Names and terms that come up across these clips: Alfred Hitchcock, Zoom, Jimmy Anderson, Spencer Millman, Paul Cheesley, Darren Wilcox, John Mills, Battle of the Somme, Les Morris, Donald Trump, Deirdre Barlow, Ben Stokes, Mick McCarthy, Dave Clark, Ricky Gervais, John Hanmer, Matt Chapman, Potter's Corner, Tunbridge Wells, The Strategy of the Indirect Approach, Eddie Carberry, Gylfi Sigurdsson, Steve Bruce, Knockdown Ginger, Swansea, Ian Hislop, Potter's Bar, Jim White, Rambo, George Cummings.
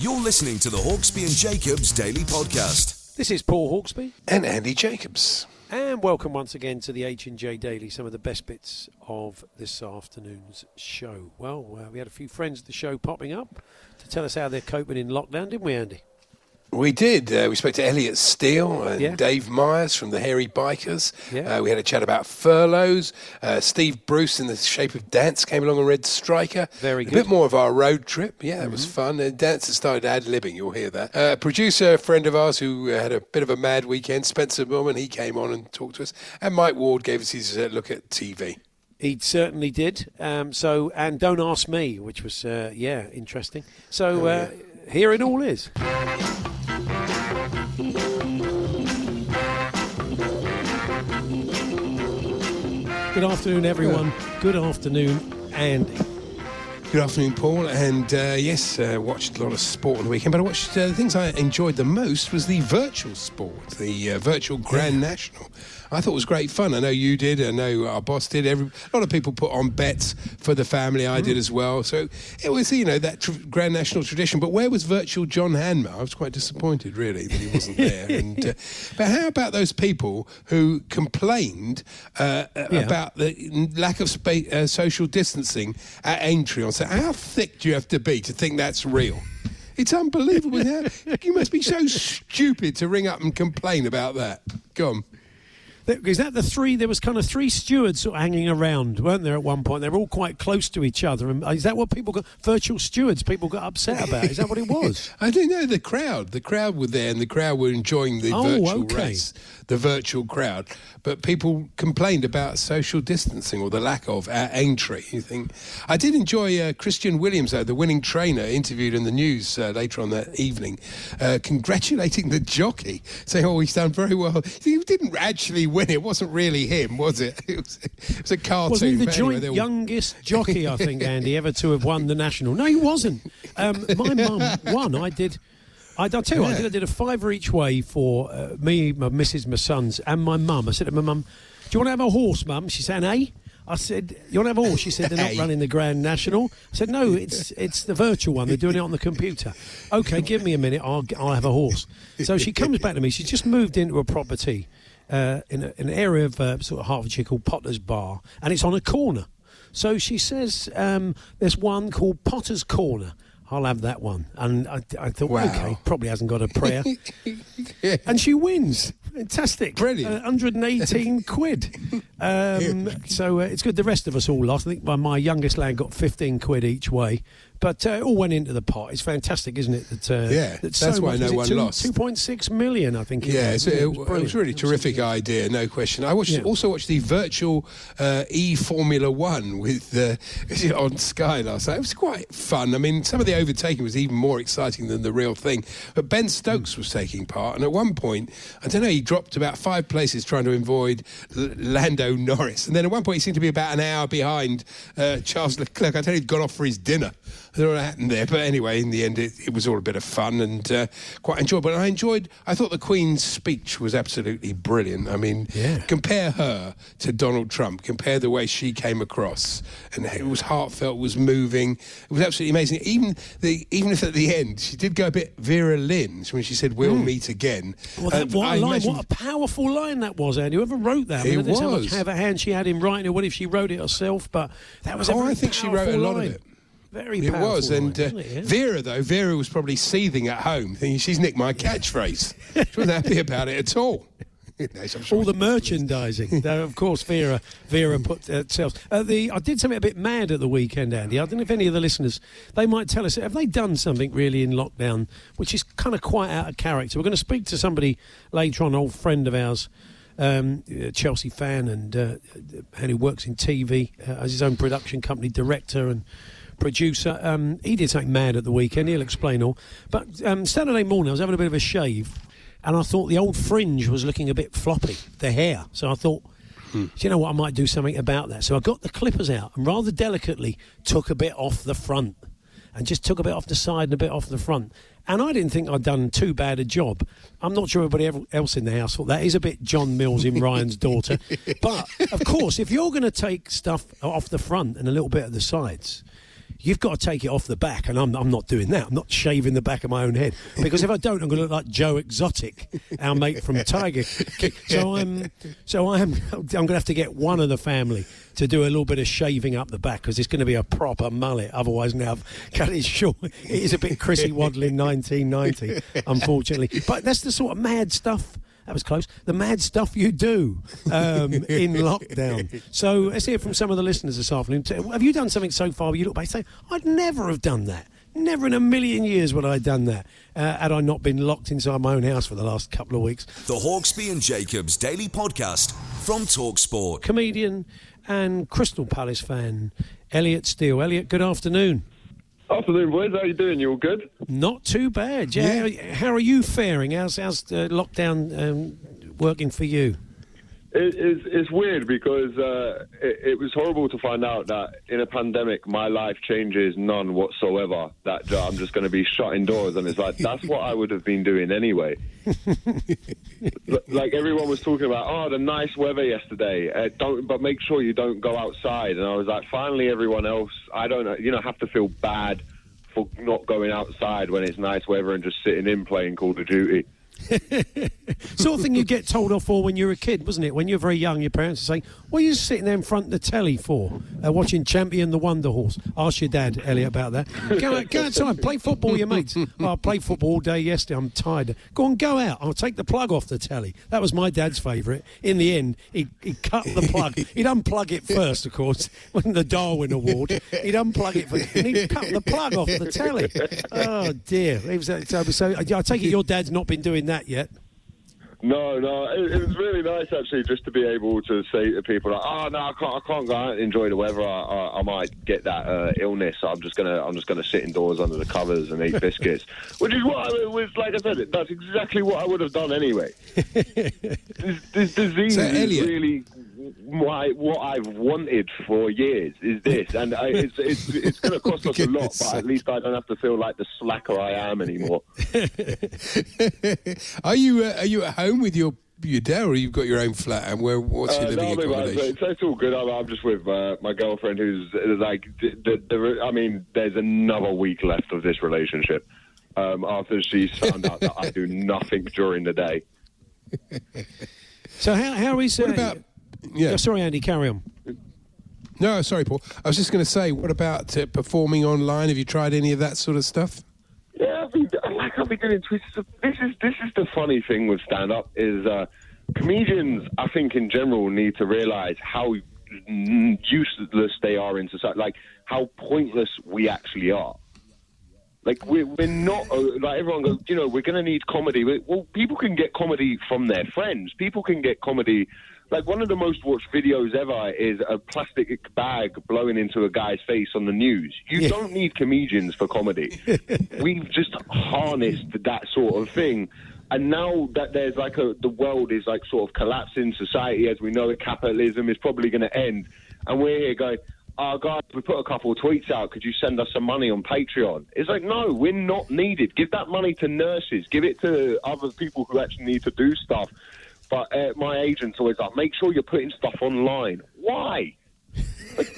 You're listening to the Hawksby and Jacobs Daily Podcast. This is Paul Hawksby and Andy Jacobs. And welcome once again to the H&J Daily, some of the best bits of this afternoon's show. Well, we had a few friends of the show popping up to tell us how they're coping in lockdown, didn't we, Andy? We did. We spoke to Elliot Steele and Dave Myers from the Hairy Bikers. Yeah. We had a chat about furloughs. Steve Bruce in the shape of dance came along and read Striker. Very good. A bit more of our road trip. Yeah, that was fun. And dancers started ad-libbing, you'll hear that. Producer, a friend of ours who had a bit of a mad weekend, Spencer Bowman, he came on and talked to us. And Mike Ward gave us his look at TV. He certainly did. And Don't Ask Me, which was, interesting. So here it all is. Good afternoon, everyone. Good afternoon, Andy. Good afternoon, Paul. And watched a lot of sport on the weekend. But I watched the things I enjoyed the most was the virtual sport, the virtual Grand National. I thought it was great fun. I know you did. I know our boss did. A lot of people put on bets for the family. I did as well. So it was, that Grand National tradition. But where was virtual John Hanmer? I was quite disappointed, really, that he wasn't there. But how about those people who complained about the lack of social distancing at entry? I said, how thick do you have to be to think that's real? It's unbelievable. You must be so stupid to ring up and complain about that. Go on. Is that the three? There was kind of three stewards sort of hanging around, weren't there, at one point? They were all quite close to each other. And is that what people got? Virtual stewards people got upset about? Is that what it was? I don't know. The crowd were there and the crowd were enjoying the virtual race, the virtual crowd. But people complained about social distancing or the lack of at entry. You think? I did enjoy Christian Williams, though, the winning trainer, interviewed in the news later on that evening, congratulating the jockey, saying, he's done very well. He didn't actually win. It wasn't really him, was it? It was a cartoon. Wasn't he the youngest jockey, I think, Andy, ever to have won the National? No, he wasn't. My mum won. I did a fiver each way for me, my missus, my sons, and my mum. I said to my mum, do you want to have a horse, mum? She said, hey. I said, you want to have a horse? She said, they're not running the Grand National. I said, no, it's the virtual one. They're doing it on the computer. Okay, give me a minute. I'll have a horse. So she comes back to me. She's just moved into a property. In an area of sort of Hertfordshire called Potter's Bar, and it's on a corner. So she says, there's one called Potter's Corner. I'll have that one. And I thought, okay, probably hasn't got a prayer. And she wins. Fantastic. Brilliant. 118 £118. So it's good. The rest of us all lost. I think my youngest lad got 15 quid each way. But it all went into the pot. It's fantastic, isn't it? That's why no one lost. 2.6 million, I think. It was a really terrific idea, no question. I also watched the virtual e-Formula 1 with on Sky last night. It was quite fun. I mean, some of the overtaking was even more exciting than the real thing. But Ben Stokes was taking part, and at one point, I don't know, he dropped about 5 places trying to avoid Lando Norris. And then at one point, he seemed to be about an hour behind Charles Leclerc. I tell you, he'd gone off for his dinner. I don't know what happened there, but anyway, in the end, it was all a bit of fun and quite enjoyable. And I thought the Queen's speech was absolutely brilliant. I mean, compare her to Donald Trump, compare the way she came across. And it was heartfelt, it was moving. It was absolutely amazing. Even if at the end, she did go a bit Vera Lynn when she said, we'll meet again. Well, what a powerful line that was, Andy. Whoever wrote that, I mean, there's how much have a hand she had in writing, or what if she wrote it herself, but that was a very powerful line. I think she wrote a lot of it. Very powerful. It was. And Vera, though, Vera was probably seething at home, thinking she's nicked my catchphrase. She wasn't happy about it at all. All the merchandising. Now, of course, Vera put themselves. I did something a bit mad at the weekend, Andy. I don't know if any of the listeners, they might tell us, have they done something really in lockdown, which is kind of quite out of character? We're going to speak to somebody later on, an old friend of ours, a Chelsea fan, and who works in TV, as his own production company, director and producer. He did something mad at the weekend. He'll explain all. But Saturday morning, I was having a bit of a shave. And I thought the old fringe was looking a bit floppy, the hair. So I thought, do you know what, I might do something about that. So I got the clippers out and rather delicately took a bit off the front and just took a bit off the side and a bit off the front. And I didn't think I'd done too bad a job. I'm not sure everybody else in the house thought that is a bit John Mills in Ryan's Daughter. But, of course, if you're going to take stuff off the front and a little bit of the sides, you've got to take it off the back, and I'm not doing that. I'm not shaving the back of my own head, because if I don't, I'm going to look like Joe Exotic, our mate from Tiger King. So I'm going to have to get one of the family to do a little bit of shaving up the back, because it's going to be a proper mullet. Otherwise, now I've cut it short. It is a bit Chrissy Waddle in 1990, unfortunately. But that's the sort of mad stuff. That was close. The mad stuff you do in lockdown. So let's hear from some of the listeners this afternoon. Have you done something so far where you look back and say, I'd never have done that. Never in a million years would I have done that had I not been locked inside my own house for the last couple of weeks. The Hawksby and Jacobs Daily Podcast from Talk Sport. Comedian and Crystal Palace fan, Elliot Steele. Elliot, good afternoon. Afternoon, boys. How are you doing? You all good? Not too bad. Yeah. How are you faring? How's lockdown working for you? It's weird because it was horrible to find out that in a pandemic, my life changes none whatsoever. That I'm just going to be shut indoors, and it's like that's what I would have been doing anyway. Like everyone was talking about, the nice weather yesterday. But make sure you don't go outside. And I was like, finally, everyone else. I don't, have to feel bad for not going outside when it's nice weather and just sitting in playing Call of Duty. Sort of thing you get told off for when you're a kid, wasn't it? When you're very young, your parents are saying, what are you sitting there in front of the telly for? Watching Champion the Wonder Horse. Ask your dad, Elliot, about that. Go outside, play football with your mates. I played football all day yesterday, I'm tired. Go on, go out. I'll take the plug off the telly. That was my dad's favourite. In the end, he'd cut the plug. He'd unplug it first, of course. It wasn't the Darwin Award. He'd unplug it first, and he'd cut the plug off the telly. Oh, dear. So I take it your dad's not been doing that yet? No, it was really nice actually just to be able to say to people like, I can't go out and enjoy the weather. I might get that illness. I'm just gonna sit indoors under the covers and eat biscuits, which is what it was. Like I said, that's exactly what I would have done anyway. This disease is really what I've wanted for years is this, and it's going to cost us a lot, but at least I don't have to feel like the slacker I am anymore. Are you at home with your dad, or you've got your own flat, and what's your living accommodation? It's all good. I'm just with my girlfriend, who's like, there's another week left of this relationship after she's found out that I do nothing during the day. So how is what about? Yeah, sorry, Andy, carry on. No, sorry, Paul. I was just going to say, what about performing online? Have you tried any of that sort of stuff? Yeah, I've been doing twists. This is the funny thing with stand-up is comedians, I think, in general, need to realise how useless they are in society, like how pointless we actually are. Like, we're not... Like, everyone goes, we're going to need comedy. Well, people can get comedy from their friends. People can get comedy... Like, one of the most watched videos ever is a plastic bag blowing into a guy's face on the news. You don't need comedians for comedy. We've just harnessed that sort of thing. And now that there's like the world is like sort of collapsing, society as we know it, capitalism is probably going to end. And we're here going, guys, we put a couple of tweets out. Could you send us some money on Patreon? It's like, no, we're not needed. Give that money to nurses. Give it to other people who actually need to do stuff. But my agent's always like, make sure you're putting stuff online. Why? Like,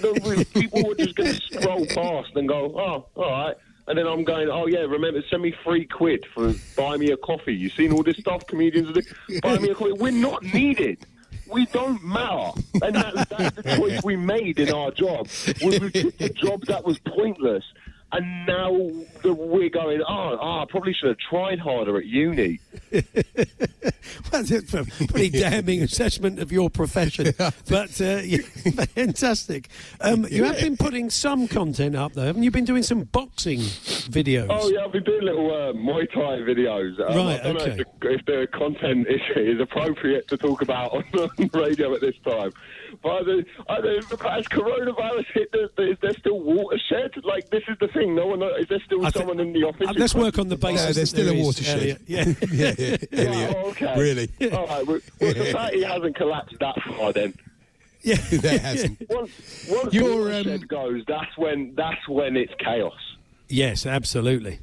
people were just going to scroll past and go, all right. And then I'm going, remember, send me £3 for buy me a coffee. You've seen all this stuff comedians do? Buy me a coffee. We're not needed. we don't matter. And that's the choice we made in our job. We took a job that was pointless. And now we're going, I probably should have tried harder at uni. That's a pretty damning assessment of your profession. But fantastic. You have been putting some content up, though, haven't you? Been doing some boxing videos. Oh, yeah, I've been doing little Muay Thai videos. I don't know if the content is appropriate to talk about on radio at this time. But as coronavirus hit, is there still watershed? Like, this is the thing. No one. Is there still someone in the office? Let's work on the basis. No, there's still a watershed. Elliot. Yeah. Elliot. Oh, okay. Really? All right. Well, society hasn't collapsed that far then. Yeah, that hasn't. Once the watershed goes, that's when it's chaos. Yes, absolutely.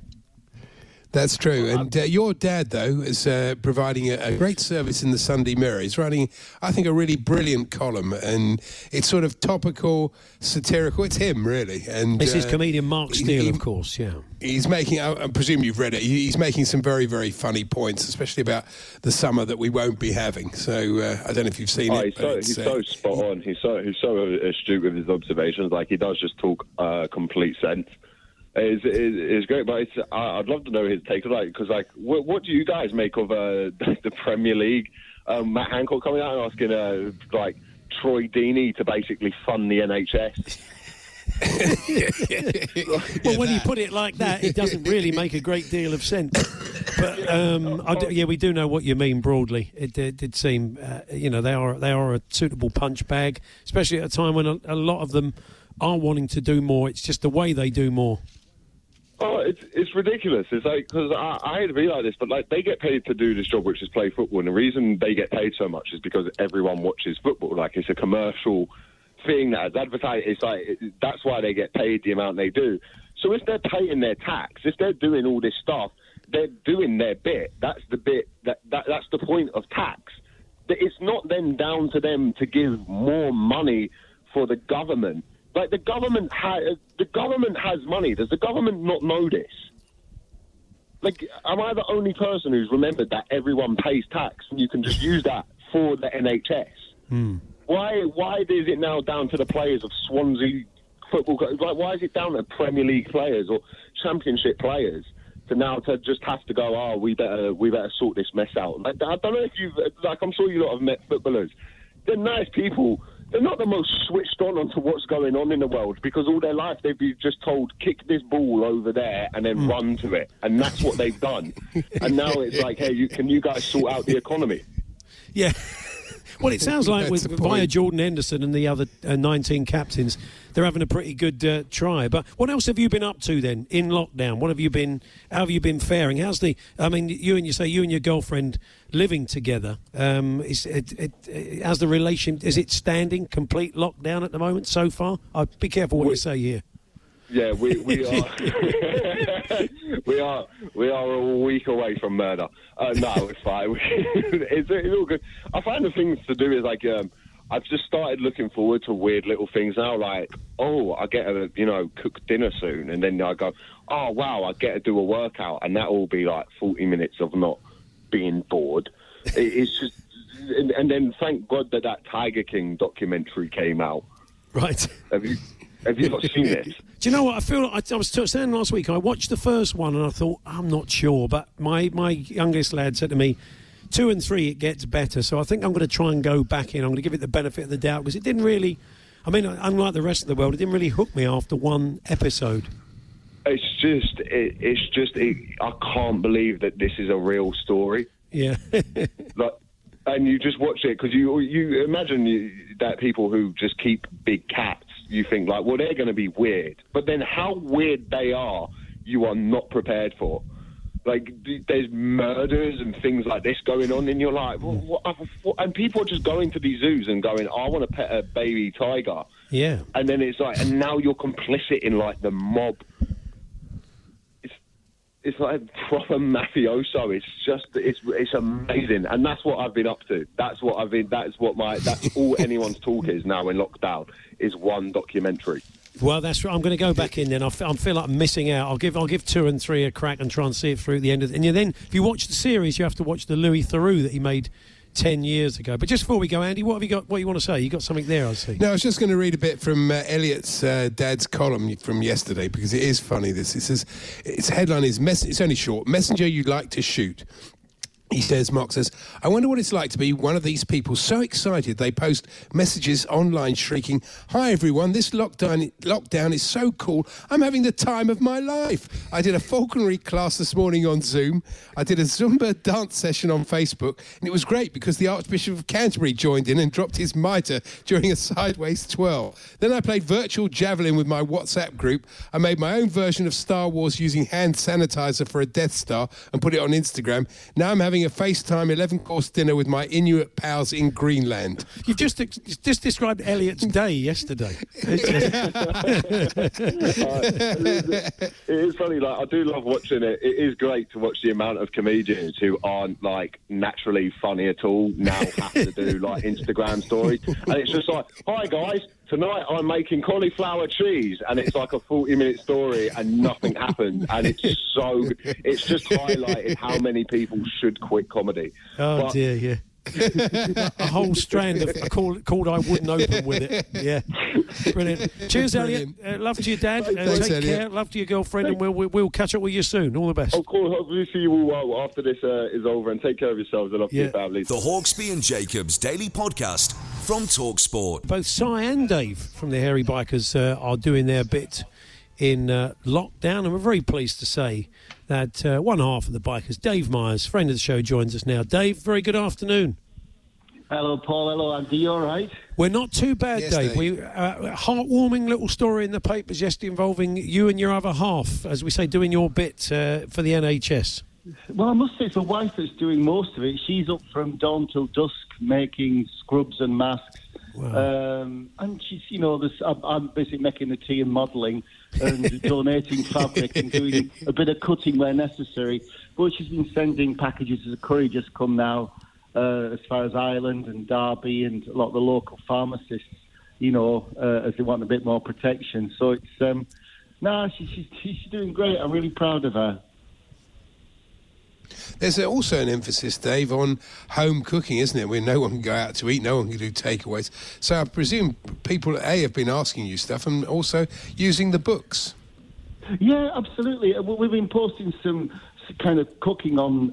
That's true. And your dad, though, is providing a great service in the Sunday Mirror. He's running, I think, a really brilliant column, and it's sort of topical, satirical. It's him, really. And this is comedian Mark Steel, of course, yeah. He's making, I presume you've read it, he's making some very, very funny points, especially about the summer that we won't be having. So I don't know if you've seen it. He's so spot on. He's so astute with his observations. Like, he does just talk complete sense. It's great, but I'd love to know his take on that, because, like, what do you guys make of the Premier League? Matt Hancock coming out and asking, Troy Deeney to basically fund the NHS. Well, when you put it like that, it doesn't really make a great deal of sense. But we do know what you mean broadly. It did seem, they are a suitable punch bag, especially at a time when a lot of them are wanting to do more. It's just the way they do more. Oh, it's ridiculous. It's like, because I hate to be like this, but, like, they get paid to do this job, which is play football, and the reason they get paid so much is because everyone watches football. Like, it's a commercial thing that is advertised. It's like, that's why they get paid the amount they do. So if they're paying their tax, if they're doing all this stuff, they're doing their bit. That's the bit that's the point of tax. It's not then down to them to give more money for the government. Like, the government has money. Does the government not know this? Like, am I the only person who's remembered that everyone pays tax and you can just use that for the NHS? Mm. Why is it now down to the players of Swansea football? Like, why is it down to Premier League players or Championship players to now to just have to go, we better sort this mess out? Like, I don't know if you've, like, I'm sure you lot have met footballers. They're nice people. They're not the most switched on to what's going on in the world, because all their life they've been just told, kick this ball over there and then run to it. And that's what they've done. And now it's like, hey, can you guys sort out the economy? Yeah. Well, it sounds like via Jordan Henderson and the other 19 captains, they're having a pretty good try. But what else have you been up to then in lockdown? How have you been faring? You and your girlfriend living together. How's the relationship? Is it standing complete lockdown at the moment so far? Be careful what you say here. Yeah, we are. We are a week away from murder. No, it's fine. It's all good. I find the things to do is, like, I've just started looking forward to weird little things now. Like, I get to cook dinner soon, and then I go, oh wow, I get to do a workout, and that will be like 40 minutes of not being bored. It's just, and then thank God that Tiger King documentary came out. Right. Have you not seen it? Do you know what? I feel like I was saying last week, I watched the first one and I thought, I'm not sure. But my youngest lad said to me, 2 and 3, it gets better. So I think I'm going to try and go back in. I'm going to give it the benefit of the doubt, because it didn't really, unlike the rest of the world, it didn't really hook me after one episode. I can't believe that this is a real story. Yeah. And you just watch it because you imagine that people who just keep big cats, you think, like, well, they're going to be weird. But then how weird they are, you are not prepared for. Like, there's murders and things like this going on, and you're like, what? And people are just going to these zoos and going, I want to pet a baby tiger. Yeah. And then it's like, and now you're complicit in, like, the mob. It's like proper mafioso. It's just, it's amazing, and that's what I've been up to. That's all anyone's talk is now in lockdown, is one documentary. Well, that's right. I'm going to go back in then. I feel like I'm missing out. I'll give 2 and 3 a crack and try and see it through the end of it. And then, if you watch the series, you have to watch the Louis Theroux that he made 10 years ago. But just before we go, Andy, what have you got? What you want to say? You got something there, I see. No, I was just going to read a bit from Elliot's dad's column from yesterday, because it is funny. This, it says, its headline is it's only short. Messenger you'd like to shoot. He says, Mark says, I wonder what it's like to be one of these people so excited they post messages online shrieking, "Hi everyone, this lockdown is so cool. I'm having the time of my life. I did a falconry class this morning on Zoom. I did a Zumba dance session on Facebook. And it was great because the Archbishop of Canterbury joined in and dropped his mitre during a sideways twirl. Then I played virtual javelin with my WhatsApp group. I made my own version of Star Wars using hand sanitizer for a Death Star and put it on Instagram. Now I'm having a FaceTime 11-course dinner with my Inuit pals in Greenland." You've just described Elliot's day yesterday. It is funny, like, I do love watching it. It is great to watch the amount of comedians who aren't, like, naturally funny at all now have to do, like, Instagram stories. And it's just like, "Hi, guys. Tonight I'm making cauliflower cheese," and it's like a 40-minute story and nothing happens, and it's just highlighted how many people should quit comedy. Oh, but, dear, yeah. A whole strand of called I Wouldn't Open with it. Yeah, brilliant. Cheers, Elliot. Love to your dad. Thanks, take Elliot. Care. Love to your girlfriend, thanks. And we'll catch up with you soon. All the best. Of course, hopefully see you all well after this is over. And take care of yourselves. And love to your families. The Hawksby and Jacobs Daily Podcast from Talk Sport. Both Si and Dave from the Hairy Bikers are doing their bit in lockdown, and we're very pleased to say that one half of the bikers, Dave Myers, friend of the show, joins us now. Dave, very good afternoon. Hello, Paul. Hello, Andy. You all right? We're not too bad, yes, Dave. We heartwarming little story in the papers yesterday involving you and your other half, as we say, doing your bit for the NHS. Well, I must say, for wife that's doing most of it, she's up from dawn till dusk making scrubs and masks. Wow. And she's, you know, I'm basically making the tea and modelling and donating fabric and doing a bit of cutting where necessary. But she's been sending packages as a courier just come now, as far as Ireland and Derby and a lot of the local pharmacists, you know, as they want a bit more protection. So it's, she's doing great. I'm really proud of her. There's also an emphasis, Dave, on home cooking, isn't it? Where no one can go out to eat, no one can do takeaways. So I presume people, A, have been asking you stuff and also using the books. Yeah, absolutely. We've been posting some kind of cooking on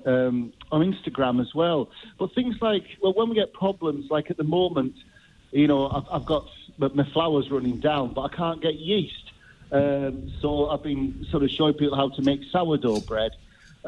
Instagram as well. But things like, well, when we get problems, like at the moment, you know, I've got my flour's running down, but I can't get yeast. So I've been sort of showing people how to make sourdough bread.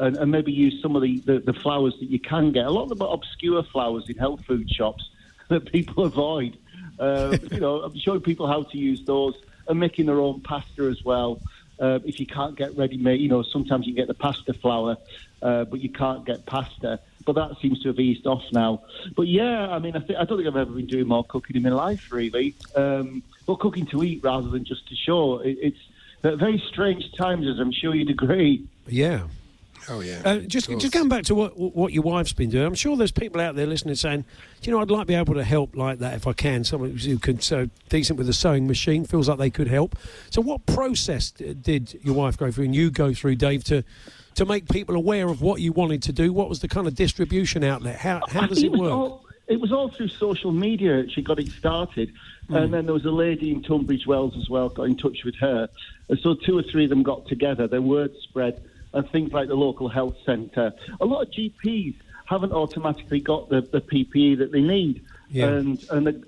And maybe use some of the flowers that you can get. A lot of them are obscure flowers in health food shops that people avoid. You know, I'm showing people how to use those and making their own pasta as well. If you can't get ready-made, you know, sometimes you can get the pasta flour, but you can't get pasta. But that seems to have eased off now. But, yeah, I mean, I don't think I've ever been doing more cooking in my life, really. But cooking to eat rather than just to show. It's very strange times, as I'm sure you'd agree. Yeah. Oh, yeah. Just going back to what your wife's been doing, I'm sure there's people out there listening saying, do you know, I'd like to be able to help like that if I can. Someone who can so decent with a sewing machine feels like they could help. So what process did your wife go through and you go through, Dave, to make people aware of what you wanted to do? What was the kind of distribution outlet? How does it work? It was all through social media. She got it started. And then there was a lady in Tunbridge Wells as well, got in touch with her. And so two or three of them got together. Their word spread. And things like the local health centre. A lot of GPs haven't automatically got the PPE that they need. Yeah. And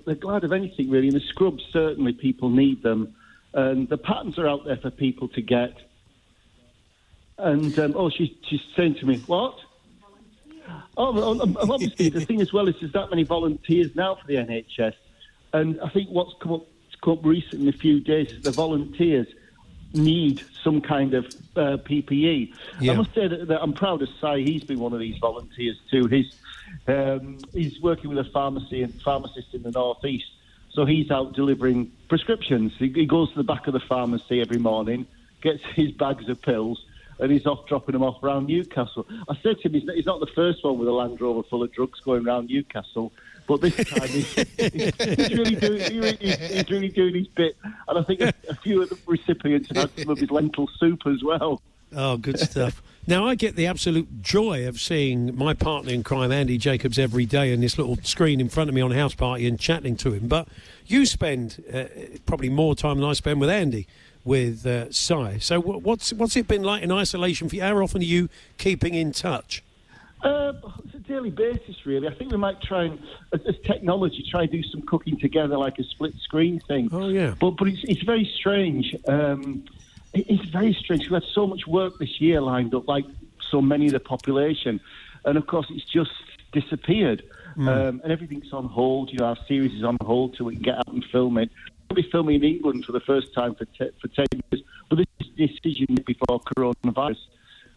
they're glad of anything, really. And the scrubs, certainly, people need them. And the patterns are out there for people to get. And, she's saying to me, what? Oh, obviously, the thing as well is there's that many volunteers now for the NHS. And I think what's come up recently, a few days, the volunteers need some kind of PPE. Yeah. I must say that I'm proud of Si. He's been one of these volunteers too. He's working with a pharmacy and pharmacist in the northeast, so he's out delivering prescriptions. He goes to the back of the pharmacy every morning, gets his bags of pills, and he's off dropping them off around Newcastle. I said to him, he's not the first one with a Land Rover full of drugs going around Newcastle, but this time he's really doing his bit. And I think a few of the recipients had some of his lentil soup as well. Oh, good stuff. Now, I get the absolute joy of seeing my partner in crime, Andy Jacobs, every day, and this little screen in front of me on House Party and chatting to him. But you spend probably more time than I spend with Andy, with Si. So what's it been like in isolation for you? How often are you keeping in touch? It's a daily basis, really. I think we might try and, as technology, try and do some cooking together, like a split screen thing. Oh, yeah. But it's very strange. It's very strange. We had so much work this year lined up, like so many of the population. And, of course, it's just disappeared. And everything's on hold. You know, our series is on hold till we can get out and film it. We'll be filming in England for the first time for 10 years. But this is a decision before coronavirus.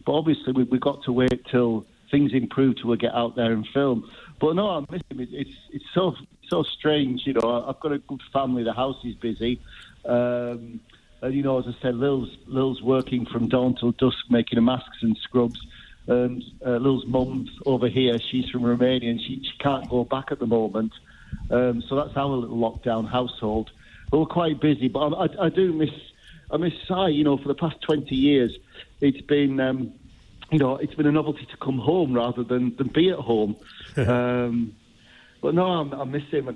But obviously, we've got to wait till things improve till we get out there and film. But no, I miss him. It's so strange, you know. I've got a good family. The house is busy. And, you know, as I said, Lil's working from dawn till dusk, making masks and scrubs. And Lil's mum's over here. She's from Romania, and she can't go back at the moment. So that's our little lockdown household. But we're quite busy. But I do miss Si, you know, for the past 20 years. It's been... you know, it's been a novelty to come home rather than be at home. But no, I miss him. I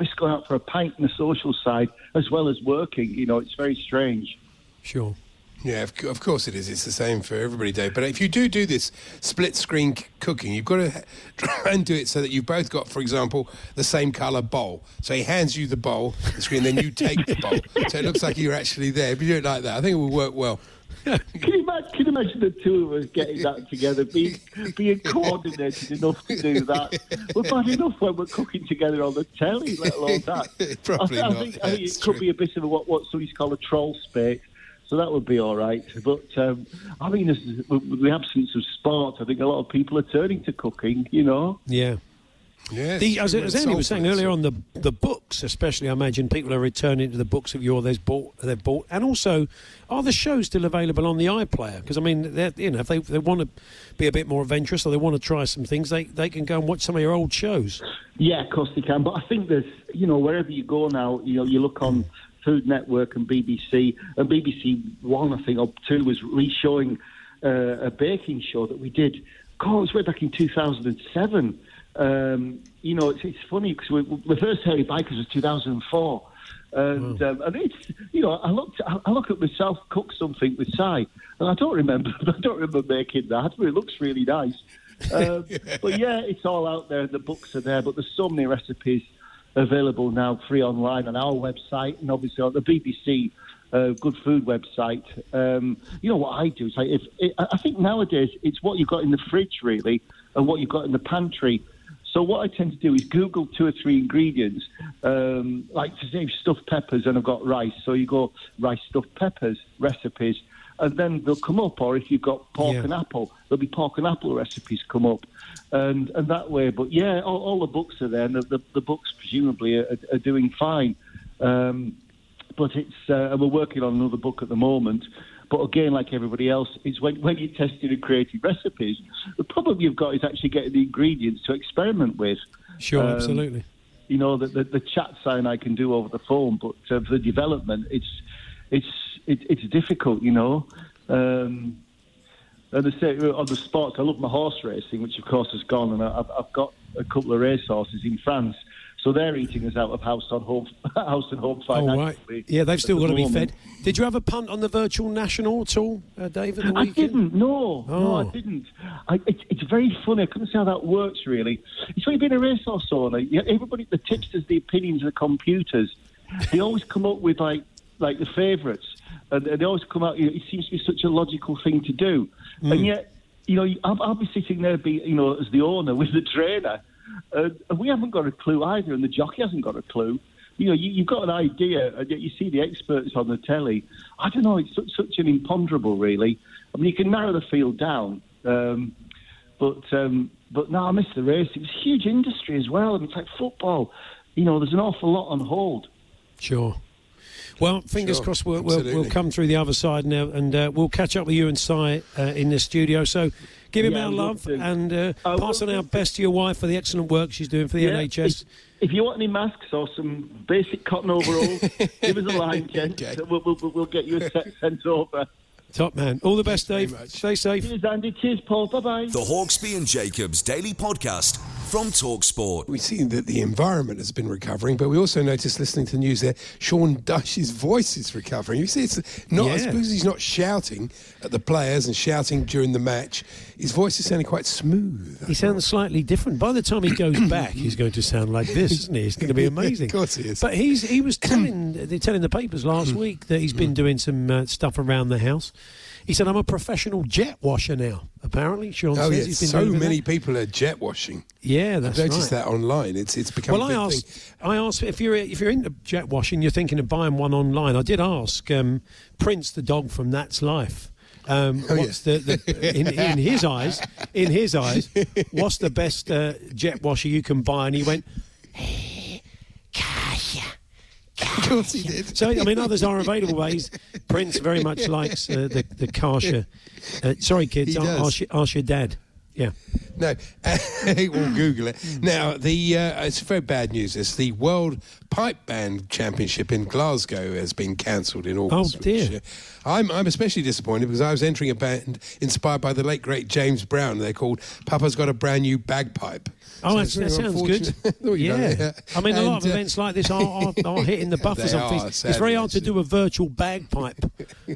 miss going out for a pint on the social side as well as working. You know, it's very strange. Sure. Yeah, of course it is. It's the same for everybody, Dave. But if you do this split-screen cooking, you've got to try and do it so that you've both got, for example, the same colour bowl. So he hands you the bowl, the screen, then you take the bowl. So it looks like you're actually there. If you do it like that, I think it will work well. Can you imagine the two of us getting that together, being coordinated enough to do that? We're bad enough when we're cooking together on the telly, let alone that. Probably not. I think it could be a bit of what somebody's called a troll spate. So that would be all right. But, I mean, with the absence of sport, I think a lot of people are turning to cooking, you know? Yeah. Yeah. As Andy was saying earlier on, the books especially, I imagine people are returning to the books of yours they've bought. And also, are the shows still available on the iPlayer? Because, I mean, you know, if they want to be a bit more adventurous or they want to try some things, they can go and watch some of your old shows. Yeah, of course they can. But I think there's, you know, wherever you go now, you know, you look on... Food Network and BBC, and BBC One, I think, or Two, was re-showing a baking show that we did. God, it was way back in 2007. You know, it's funny, because the first Hairy Bikers was 2004. And wow. And it's, you know, I look at myself cook something with Si, and I don't remember making that, but it looks really nice. But yeah, it's all out there, the books are there, but there's so many recipes available now free online on our website and obviously on the BBC Good Food website. You know what I do is I think nowadays it's what you've got in the fridge really and what you've got in the pantry. So what I tend to do is Google 2 or 3 ingredients, like to say stuffed peppers, and I've got rice. So you go rice stuffed peppers recipes, and then they'll come up. Or if you've got pork and apple, there'll be pork and apple recipes come up, and that way. But yeah, all the books are there, and the books presumably are doing fine. But it's and we're working on another book at the moment. But again, like everybody else, is when you're testing and creating recipes, the problem you've got is actually getting the ingredients to experiment with. Sure, absolutely. You know, the chat sign I can do over the phone, but for the development, it's difficult, you know. As I say, on the sports, I love my horse racing, which of course has gone, and I've got a couple of race horses in France. So they're eating us out of house and home financially. Oh, right. Yeah, they've still got to be fed. Did you have a punt on the virtual national at all, Dave, at the weekend? I didn't, no. Oh. No, I didn't. It's very funny. I couldn't see how that works, really. It's only been a racehorse owner. Everybody, the tipsters, the opinions, the computers, they always come up with, like the favourites. And they always come out, you know, it seems to be such a logical thing to do. And yet, you know, I'll be sitting there, you know, as the owner with the trainer, and we haven't got a clue either, and the jockey hasn't got a clue. You know, you've got an idea, and yet you see the experts on the telly. I don't know, it's such an imponderable, really. I mean, you can narrow the field down, but no, I miss the race. It's a huge industry as well. I mean, it's like football. You know, there's an awful lot on hold. Sure. Well, fingers crossed we'll come through the other side now, and we'll catch up with you and Si in the studio. So give him our love and pass on our best to your wife for the excellent work she's doing for the NHS. If you want any masks or some basic cotton overalls, give us a line, Jen. Okay. We'll get you a set sent over. Top man. All the best, Dave. Stay safe. Cheers, Andy. Cheers, Paul. Bye-bye. The Hawksby and Jacobs Daily Podcast from Talk Sport. We've seen that the environment has been recovering, but we also noticed, listening to the news there, Sean Dyche's voice is recovering. You see, it's not, I suppose he's not shouting at the players and shouting during the match. His voice is sounding quite smooth. He sounds slightly different. By the time he goes back, he's going to sound like this, isn't he? It's going to be amazing. Of course he is. But he was telling the papers last week that he's been doing some stuff around the house. He said, I'm a professional jet washer now, apparently. Sean says he's been doing that. So many people are jet washing. Yeah, that's right. I've noticed that online. It's become a big thing. I asked, if you're into jet washing, you're thinking of buying one online. I did ask Prince, the dog from That's Life, in his eyes, what's the best jet washer you can buy? And he went, Kärcher. Of course he did. So, I mean, others are available ways. Prince very much likes the Kärcher. Sorry, kids, ask your dad. Yeah. No, we'll Google it. Now, it's very bad news. It's the World Pipe Band Championship in Glasgow has been cancelled in August. Oh, dear. I'm especially disappointed because I was entering a band inspired by the late, great James Brown. They're called Papa's Got a Brand New Bagpipe. Oh, so that sounds good. Yeah. I mean, a lot of events like this are hitting the buffers on things. It's very hard to do a virtual bagpipe.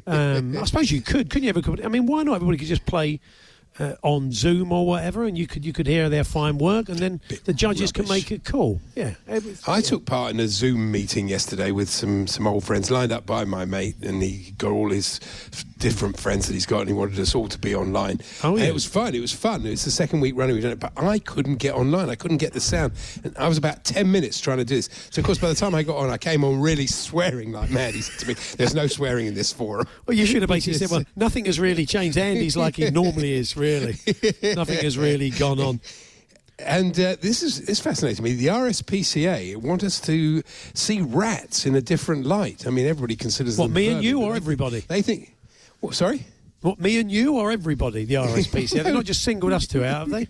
I suppose you could, couldn't you? I mean, why not? Everybody could just play on Zoom or whatever, and you could hear their fine work, and then the judges can make a call. Yeah, I took part in a Zoom meeting yesterday with some old friends lined up by my mate, and he got all his different friends that he's got, and he wanted us all to be online. Oh, yeah. And it was fun. It's the second week running we've done it, but I couldn't get online. I couldn't get the sound, and I was about 10 minutes trying to do this. So, of course, by the time I got on, I came on really swearing like mad. He said to me, there's no swearing in this forum. Well, you should have basically said, well, nothing has really changed. Andy's like he normally is, really. Nothing has really gone on. And it's fascinating to me. The RSPCA want us to see rats in a different light. I mean, everybody considers them me and you or everybody? They think... What, sorry? What, me and you or everybody, the RSPCA? They've not just singled us two out, have they?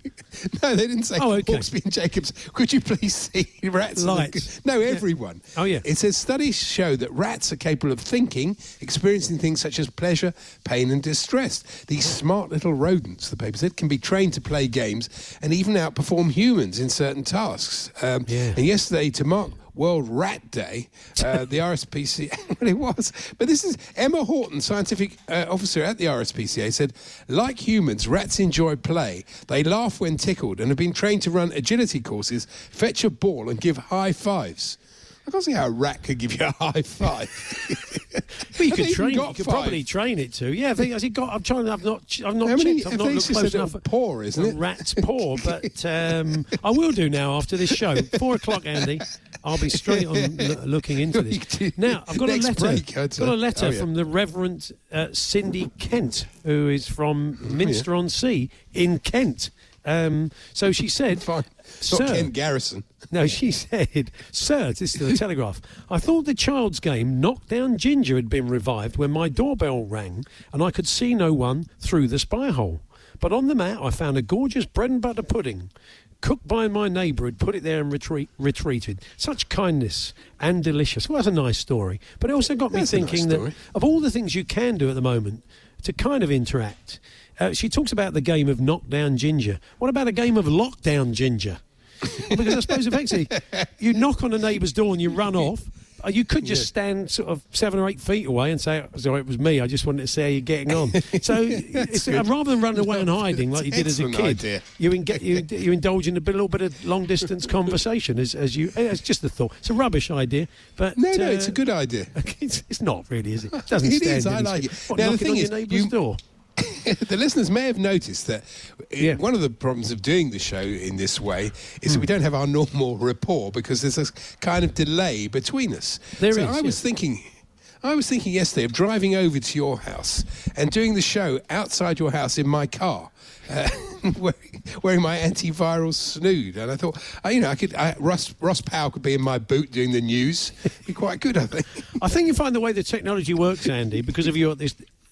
No, they didn't say, Hawksby and Jacobs, could you please see rats? Lights. No, everyone. Yeah. Oh, yeah. It says studies show that rats are capable of thinking, experiencing things such as pleasure, pain and distress. These smart little rodents, the paper said, can be trained to play games and even outperform humans in certain tasks. And yesterday, to mark World Rat Day, the RSPCA, well, it was. But this is Emma Horton, scientific officer at the RSPCA, said, like humans, rats enjoy play. They laugh when tickled and have been trained to run agility courses, fetch a ball and give high fives. I can't see how a rat could give you a high five. Well, you could probably train it to. Yeah, I've not close enough. Poor, isn't it? Rat's paw, but I will do now after this show. 4 o'clock, Andy. I'll be straight on looking into this. Now, I've got a letter from the Reverend Cindy Kent, who is from Minster-on-Sea in Kent. So she said... Fine. Sir, not Kent Garrison. No, she said, Sir, this is the Telegraph, I thought the child's game Knockdown Ginger had been revived when my doorbell rang and I could see no one through the spy hole. But on the mat, I found a gorgeous bread and butter pudding. Cooked by my neighbour had put it there and retreated. Such kindness and delicious. Well, that's a nice story. But it also got me thinking that of all the things you can do at the moment to kind of interact... she talks about the game of knockdown ginger. What about a game of lockdown ginger? Because I suppose effectively, you knock on a neighbour's door and you run off. You could just stand sort of 7 or 8 feet away and say, sorry, it was me. I just wanted to see how you're getting on. So rather than running away and hiding like you did as a kid, you indulge in a little bit of long-distance conversation. It's just a thought. It's a rubbish idea. But No, it's a good idea. It's not really, is it? It doesn't stand. It is, I like it. What, now, the thing is, your neighbour's door? The listeners may have noticed that one of the problems of doing the show in this way is that we don't have our normal rapport because there's a kind of delay between us. I was thinking yesterday of driving over to your house and doing the show outside your house in my car, wearing my antiviral snood. And I thought, Ross Powell could be in my boot doing the news. It'd be quite good, I think. I think you find the way the technology works, Andy, because of your...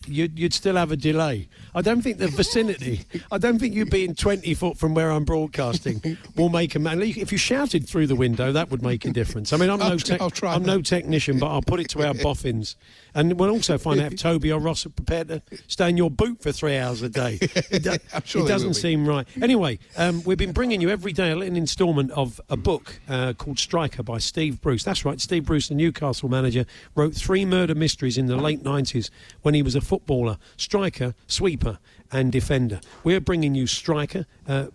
you'd still have a delay. I don't think the vicinity, I don't think you being 20 foot from where I'm broadcasting will make a man. If you shouted through the window, that would make a difference. I mean, I'm no technician, but I'll put it to our boffins. And we'll also find out if Toby or Ross are prepared to stay in your boot for 3 hours a day. It doesn't seem right. Anyway, we've been bringing you every day an instalment of a book called Striker by Steve Bruce. That's right, Steve Bruce, the Newcastle manager, wrote three murder mysteries in the late 90s when he was a footballer, striker, sweeper and defender. We're bringing you Striker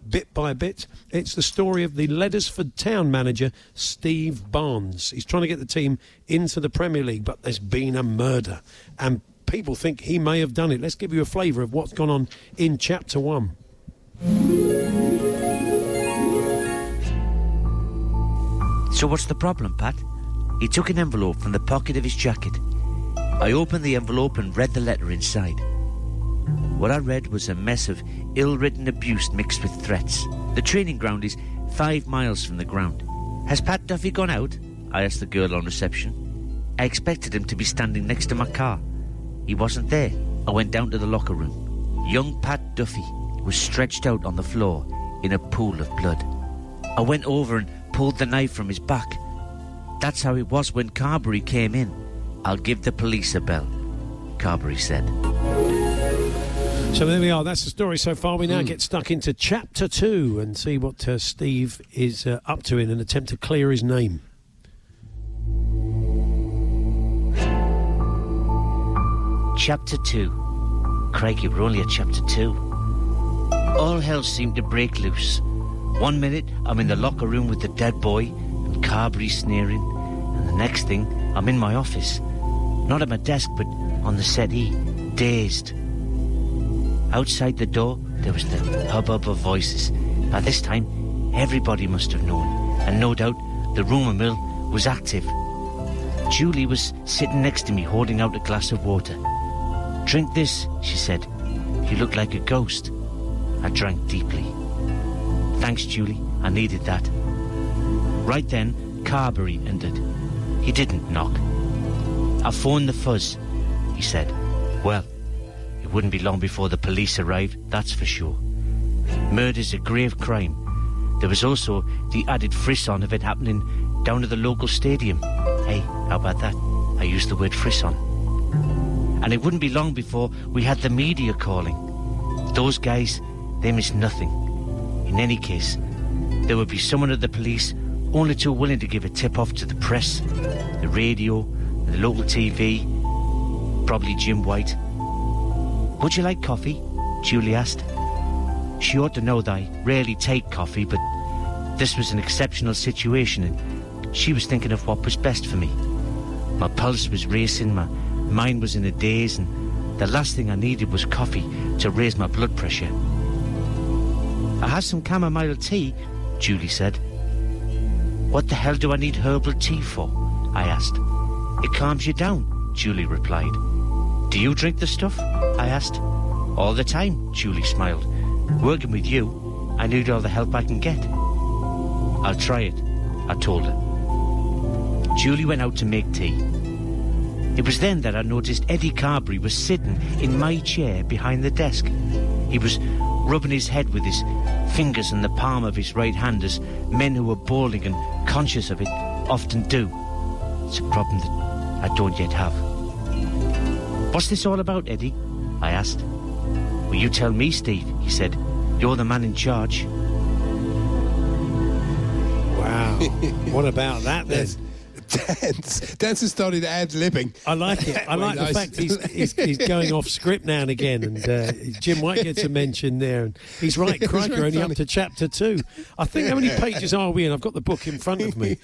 bit by bit. It's the story of the Leadersford Town manager, Steve Barnes. He's trying to get the team into the Premier League, but there's been a murder, and people think he may have done it. Let's give you a flavour of what's gone on in Chapter 1. So what's the problem, Pat? He took an envelope from the pocket of his jacket. I opened the envelope and read the letter inside. What I read was a mess of ill-written abuse mixed with threats. The training ground is 5 miles from the ground. Has Pat Duffy gone out? I asked the girl on reception. I expected him to be standing next to my car. He wasn't there. I went down to the locker room. Young Pat Duffy was stretched out on the floor in a pool of blood. I went over and pulled the knife from his back. That's how it was when Carberry came in. I'll give the police a bell, Carberry said. So there we are. That's the story so far. We now get stuck into Chapter 2 and see what Steve is up to in an attempt to clear his name. Chapter 2. Crikey, we're only at Chapter 2. All hell seemed to break loose. 1 minute, I'm in the locker room with the dead boy and Carberry sneering. And the next thing, I'm in my office. Not at my desk, but on the settee, dazed. Outside the door, there was the hubbub of voices. By this time, everybody must have known, and no doubt the rumour mill was active. Julie was sitting next to me, holding out a glass of water. "Drink this," she said. "You look like a ghost." I drank deeply. "Thanks, Julie. I needed that." Right then, Carberry entered. He didn't knock. "I phoned the fuzz," he said. "Well, it wouldn't be long before the police arrived, that's for sure. Murder's a grave crime. There was also the added frisson of it happening down at the local stadium." Hey, how about that? I used the word frisson. "And it wouldn't be long before we had the media calling. Those guys, they missed nothing. In any case, there would be someone at the police only too willing to give a tip-off to the press, the radio, the local TV, probably Jim White. 'Would you like coffee?' Julie asked. She ought to know that I rarely take coffee, but this was an exceptional situation, and she was thinking of what was best for me. My pulse was racing, my mind was in a daze, and the last thing I needed was coffee to raise my blood pressure. 'I have some chamomile tea,' Julie said. 'What the hell do I need herbal tea for?' I asked. 'It calms you down,' Julie replied. 'Do you drink the stuff?' I asked. 'All the time,' Julie smiled. 'Working with you, I need all the help I can get.' 'I'll try it,' I told her. Julie went out to make tea. It was then that I noticed Eddie Carberry was sitting in my chair behind the desk. He was rubbing his head with his fingers in the palm of his right hand, as men who are balding and conscious of it often do. It's a problem that I don't yet have. 'What's this all about, Eddie?' I asked. 'Will you tell me, Steve?' he said. 'You're the man in charge.'" Wow. What about that then? Dance has started ad-libbing. I like it. I like the fact he's going off script now and again, and Jim White gets a mention there. And he's right, Craiger, only up to Chapter 2. I think, how many pages are we in? I've got the book in front of me.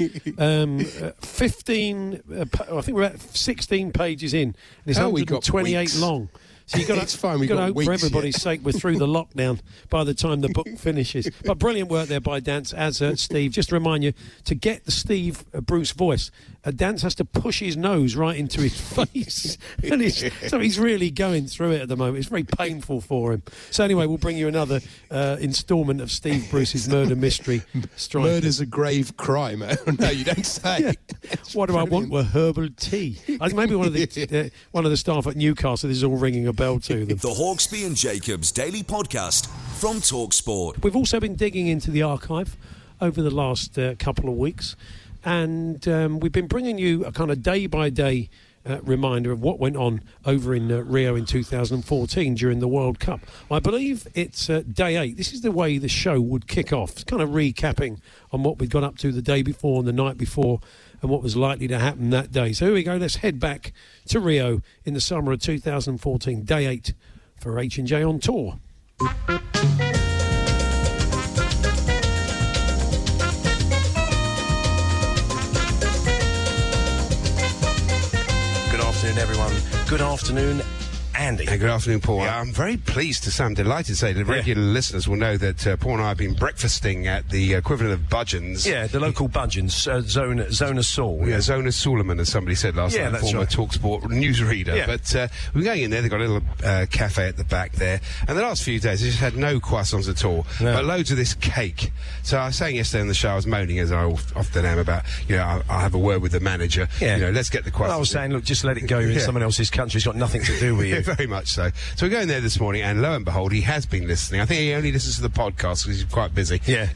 15, I think we're at 16 pages in. And it's 128 long. So you've got it's fine. We've got to hope weeks, for everybody's sake we're through the lockdown by the time the book finishes. But brilliant work there by Dance, as Steve. Just to remind you, to get the Steve Bruce voice, Dance has to push his nose right into his face. And so he's really going through it at the moment. It's very painful for him. So anyway, we'll bring you another instalment of Steve Bruce's murder mystery. Striker. Murder's a grave crime. No, you don't say. Yeah. What do I want? Were herbal tea. Maybe one of the staff at Newcastle, this is all ringing a bell to them. The Hawksby and Jacobs Daily Podcast from Talk Sport. We've also been digging into the archive over the last couple of weeks, and we've been bringing you a kind of day-by-day reminder of what went on over in Rio in 2014 during the World Cup. I believe it's day 8. This is the way the show would kick off. It's kind of recapping on what we got up to the day before and the night before and what was likely to happen that day. So here we go. Let's head back to Rio in the summer of 2014, day 8 for H&J on tour. Everyone, good afternoon, Andy. Hey, good afternoon, Paul. Yeah. I'm very pleased to say, I'm delighted to say, the regular listeners will know that Paul and I have been breakfasting at the equivalent of Budgeons. Yeah, the local Budgeons, Zona Saul. Yeah, Zona Solomon, as somebody said last night, former TalkSport newsreader. Yeah. But we're going in there, they've got a little cafe at the back there, and the last few days they just had no croissants at all, but loads of this cake. So I was saying yesterday in the show, I was moaning, as I often am, about, you know, I'll have a word with the manager, you know, let's get the croissants. I was saying, look, just let it go, you're in someone else's country, it's got nothing to do with you. Very much so. So we're going there this morning, and lo and behold, he has been listening. I think he only listens to the podcast because he's quite busy. Yeah.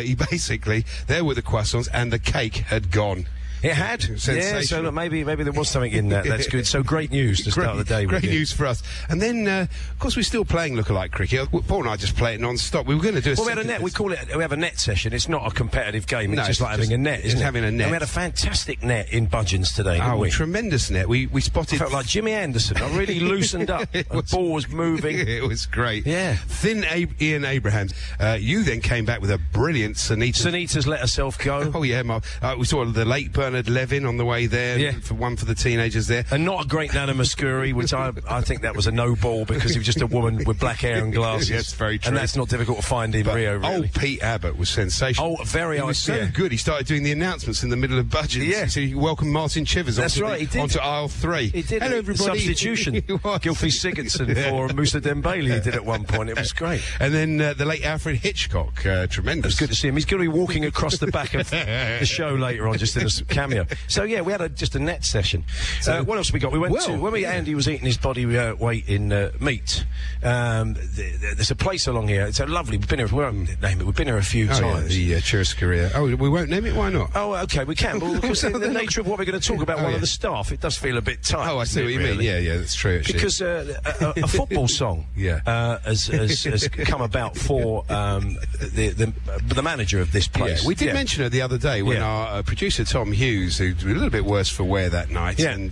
He basically, there were the croissants, and the cake had gone. It had. Yeah, so look, maybe there was something in that. That's good. So great news to start the day with. Great news for us. And then, of course, we're still playing lookalike cricket. Paul and I just play it non-stop. We were going to do a... Well, we had a net. We call it... We have a net session. It's not a competitive game. It's just like having a net, isn't it? Having a net. And we had a fantastic net in Budgeons today, didn't we? Oh, a tremendous net. We spotted... I felt like Jimmy Anderson. I really loosened up. The ball was moving. It was great. Yeah. Thin Ian Abrahams. You then came back with a brilliant Sunita. Sunita's let herself go. Oh, yeah, Mark. We saw the late burn Bernard Levin on the way there, for one for the teenagers there. And not a great Nana Muscuri, which I think that was a no-ball because he was just a woman with black hair and glasses. Yes, very true. And that's not difficult to find in Rio, really. Old Pete Abbott was sensational. Oh, very He was so good, he started doing the announcements in the middle of Budgeons. Yeah. So he welcomed Martin Chivers onto aisle 3. He did. Hello, everybody. Substitution. Gylfi Sigurdsson for Moussa Dembélé he did at one point. It was great. And then the late Alfred Hitchcock, tremendous. It was good to see him. He's going to be walking across the back of the show later on, just in a cameo. So yeah, we had just a net session. So what else we got? We went to when Andy was eating his body weight in meat. There's a place along here. It's a lovely. We've been here. We won't name it. We've been here a few times. Yeah, the Churrascaria. Oh, we won't name it. Why not? Oh, okay, we can. But because the nature of what we're going to talk about, one of the staff, it does feel a bit tight. Oh, I see what you mean. Yeah, that's true. Actually. Because a football song has come about for the manager of this place. Yeah, we did mention it the other day when our producer Tom Hughes, who was a little bit worse for wear that night, and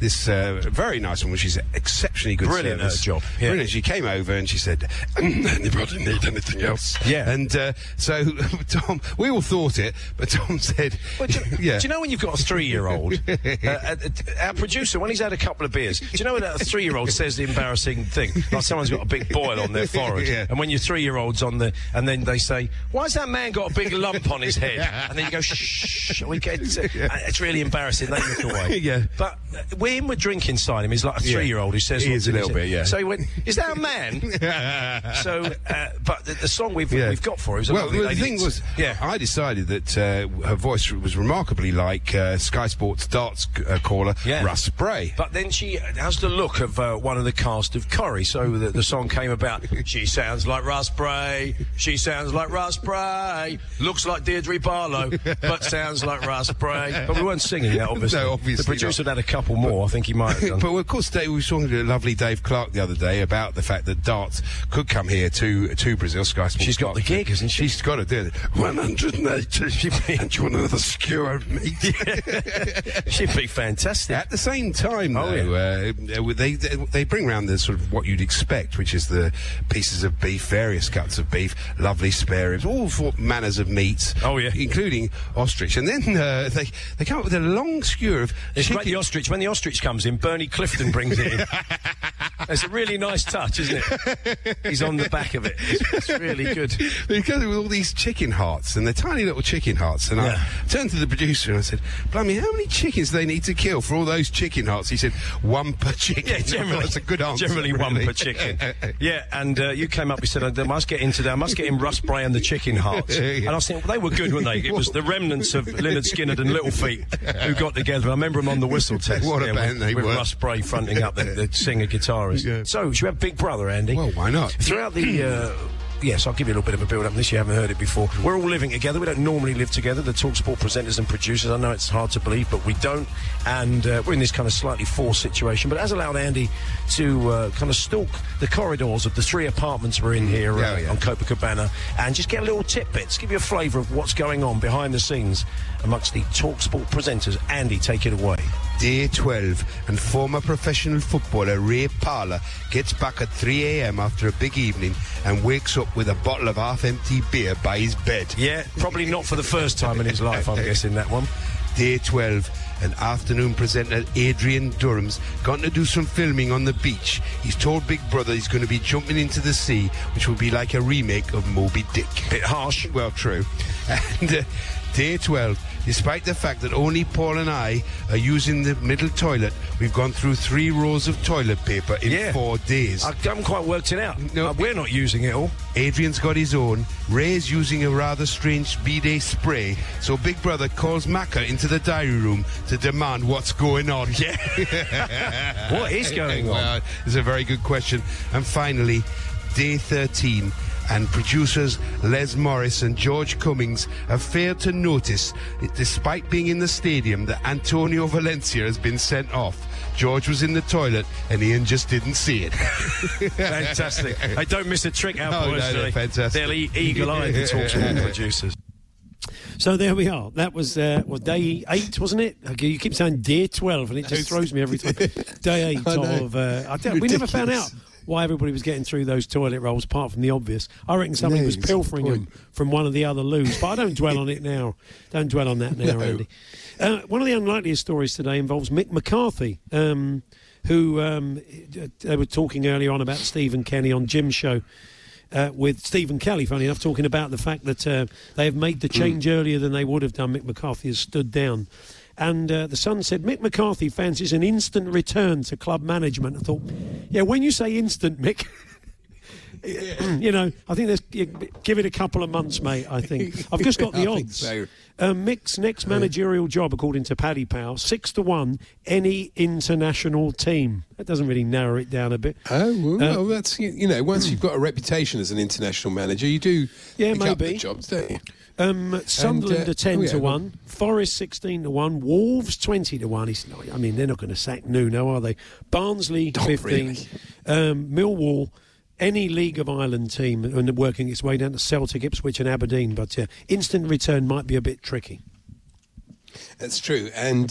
this very nice woman, she's exceptionally good. Brilliant service. Job. Yeah. Brilliant. She came over and she said, "Anybody need anything else?" Yeah. And so Tom, we all thought it, but Tom said, well, do you know when you've got a 3-year-old? Our producer, when he's had a couple of beers, do you know when a 3-year-old says the embarrassing thing? Like someone's got a big boil on their forehead, and when your 3-year-old's on the, and then they say, "Why's that man got a big lump on his head?" And then you go, "Shh." We get. It's really embarrassing. They look away. But when we're drinking inside him, he's like a 3-year-old who says... He is a little bit, So he went, "Is that a man?" So, but the song we've got for him... Well, the thing was, I decided that her voice was remarkably like Sky Sports darts caller Russ Bray. But then she has the look of one of the cast of Corrie, so the song came about. She sounds like Russ Bray, she sounds like Russ Bray, looks like Deirdre Barlow, but sounds like Russ Bray. But we weren't singing that, obviously. No, obviously. The producer had a couple more. I think he might have done. But, of course, Dave, we were talking to the lovely Dave Clark the other day about the fact that darts could come here to Brazil. Sky Sports. She's got the gig, hasn't she? She's got to do it. 180. And you want another skewer of meat? She'd be fantastic. At the same time, they bring round the sort of what you'd expect, which is the pieces of beef, various cuts of beef, lovely spare ribs, all manners of meats. Oh, yeah. Including ostrich. And then... They come up with a long skewer of... It's like the ostrich. When the ostrich comes in, Bernie Clifton brings it in. It's a really nice touch, isn't it? He's on the back of it. It's really good. They go with all these chicken hearts, and they're tiny little chicken hearts. And I turned to the producer and I said, "Blimey, how many chickens do they need to kill for all those chicken hearts?" He said, "One per chicken." Yeah, generally. That's a good answer. Generally one per chicken. And you came up, you said, I must get in Russ Bray and the chicken hearts. And I was thinking, well, they were good, weren't they? It was the remnants of Leonard Skinner and Little Feet who got together. I remember them on the whistle test. What a band they were. With Russ Bray fronting up the singer-guitarist. Yes. Yeah. So, should we have Big Brother, Andy? Well, why not? Throughout the... Yes, I'll give you a little bit of a build-up on this. You haven't heard it before. We're all living together. We don't normally live together, the Talk Sport presenters and producers. I know it's hard to believe, but we don't. And we're in this kind of slightly forced situation. But it has allowed Andy to kind of stalk the corridors of the three apartments we're in here on Copacabana and just get little tidbits, give you a flavour of what's going on behind the scenes amongst the Talk Sport presenters. Andy, take it away. Day 12, and former professional footballer Ray Parlour gets back at 3am after a big evening and wakes up with a bottle of half-empty beer by his bed. Yeah, probably not for the first time in his life, I'm guessing, that one. Day 12, and afternoon presenter Adrian Durham's gone to do some filming on the beach. He's told Big Brother he's going to be jumping into the sea, which will be like a remake of Moby Dick. Bit harsh. Well, true. And... Day 12, despite the fact that only Paul and I are using the middle toilet, we've gone through 3 rolls of toilet paper in 4 days. I haven't quite worked it out. No, we're not using it all. Adrian's got his own. Ray's using a rather strange bidet spray. So Big Brother calls Macca into the diary room to demand what's going on. Yeah. What is going on? Well, it's a very good question. And finally, Day 13. And producers Les Morris and George Cummings have failed to notice that despite being in the stadium that Antonio Valencia has been sent off. George was in the toilet and Ian just didn't see it. Fantastic. I don't miss a trick out boys today. Fantastic. They'll eagle-eyed the Talk Sport producers. So there we are. That was day 8, wasn't it? Okay, you keep saying day 12 and it just throws me every time. Day 8 of... we never found out why everybody was getting through those toilet rolls, apart from the obvious. I reckon somebody was pilfering them from one of the other loos, but I don't dwell on it now. Don't dwell on that now, Andy. One of the unlikeliest stories today involves Mick McCarthy, who they were talking earlier on about Stephen Kenny on Jim's show with Stephen Kelly, funny enough, talking about the fact that they have made the change earlier than they would have done. Mick McCarthy has stood down. And the Sun said, Mick McCarthy fancies an instant return to club management. I thought, yeah, when you say instant, Mick, you know, I think give it a couple of months, mate, I think. I've just got the odds. So. Mick's next managerial job, according to Paddy Power, 6-1, any international team. That doesn't really narrow it down a bit. Oh, well, that's, you know, once you've got a reputation as an international manager, you do pick up the jobs, don't you? Sunderland are 10-1, Forest 16-1, Wolves 20-1. I mean, they're not going to sack Nuno, are they? Barnsley 15, really. Millwall, any League of Ireland team, and working its way down to Celtic, Ipswich, and Aberdeen. But instant return might be a bit tricky. That's true. And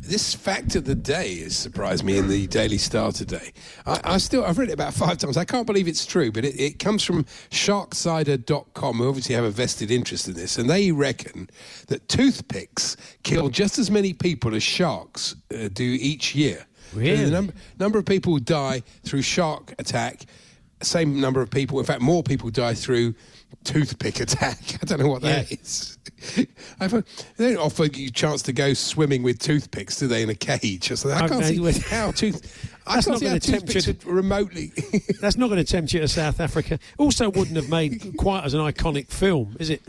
this fact of the day has surprised me in the Daily Star today. I've read it about 5 times. I can't believe it's true, but it comes from Sharksider.com, who obviously have a vested interest in this. And they reckon that toothpicks kill just as many people as sharks do each year. Really? So the number of people who die through shark attack, same number of people, in fact, more people die through toothpick attack. I don't know what that is. They don't offer you a chance to go swimming with toothpicks, do they, in a cage? I can't see how toothpicks are remotely... That's not going to tempt you to South Africa. Also wouldn't have made quite as an iconic film, is it?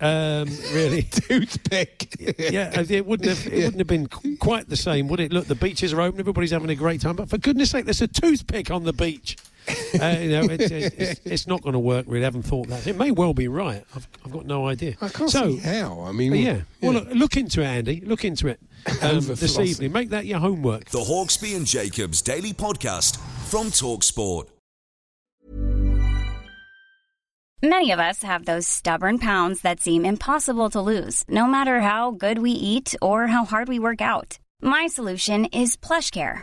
Really? Toothpick. Yeah, it wouldn't have been quite the same, would it? Look, the beaches are open, everybody's having a great time, but for goodness sake, there's a toothpick on the beach. It's not going to work. Really, I haven't thought that. It may well be right. I've got no idea. I can't see how. I mean, well, look into it, Andy. Look into it this evening. Make that your homework. The Hawksby and Jacobs Daily Podcast from Talk Sport. Many of us have those stubborn pounds that seem impossible to lose, no matter how good we eat or how hard we work out. My solution is PlushCare.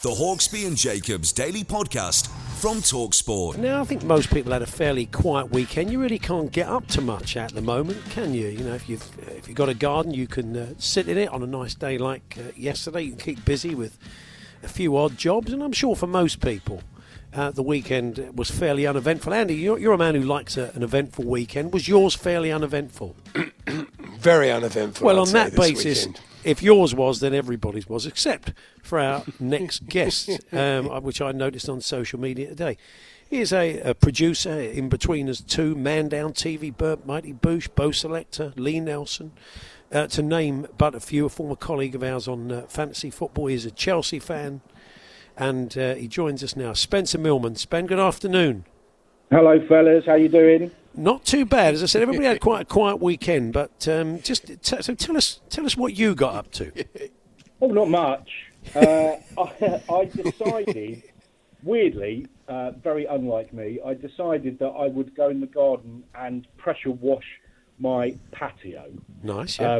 The Hawksby and Jacobs Daily Podcast from Talk Sport. Now, I think most people had a fairly quiet weekend. You really can't get up to much at the moment, can you? You know, if you've got a garden, you can sit in it on a nice day like yesterday. You can keep busy with a few odd jobs, and I'm sure for most people, the weekend was fairly uneventful. Andy, you're a man who likes an eventful weekend. Was yours fairly uneventful? Very uneventful. Well, on that basis, weekend. If yours was, then everybody's was, except for our next guest, which I noticed on social media today. He is a producer, in between us two, Man Down TV, Bert Mighty Boosh, Bo Selector, Lee Nelson, to name but a few. A former colleague of ours on fantasy football. He is a Chelsea fan. And he joins us now, Spencer Millman. Spen, good afternoon. Hello, fellas. How you doing? Not too bad. As I said, everybody had quite a quiet weekend. But so tell us what you got up to. Oh, not much. I decided, weirdly, very unlike me, I decided that I would go in the garden and pressure wash my patio. Nice. Yeah.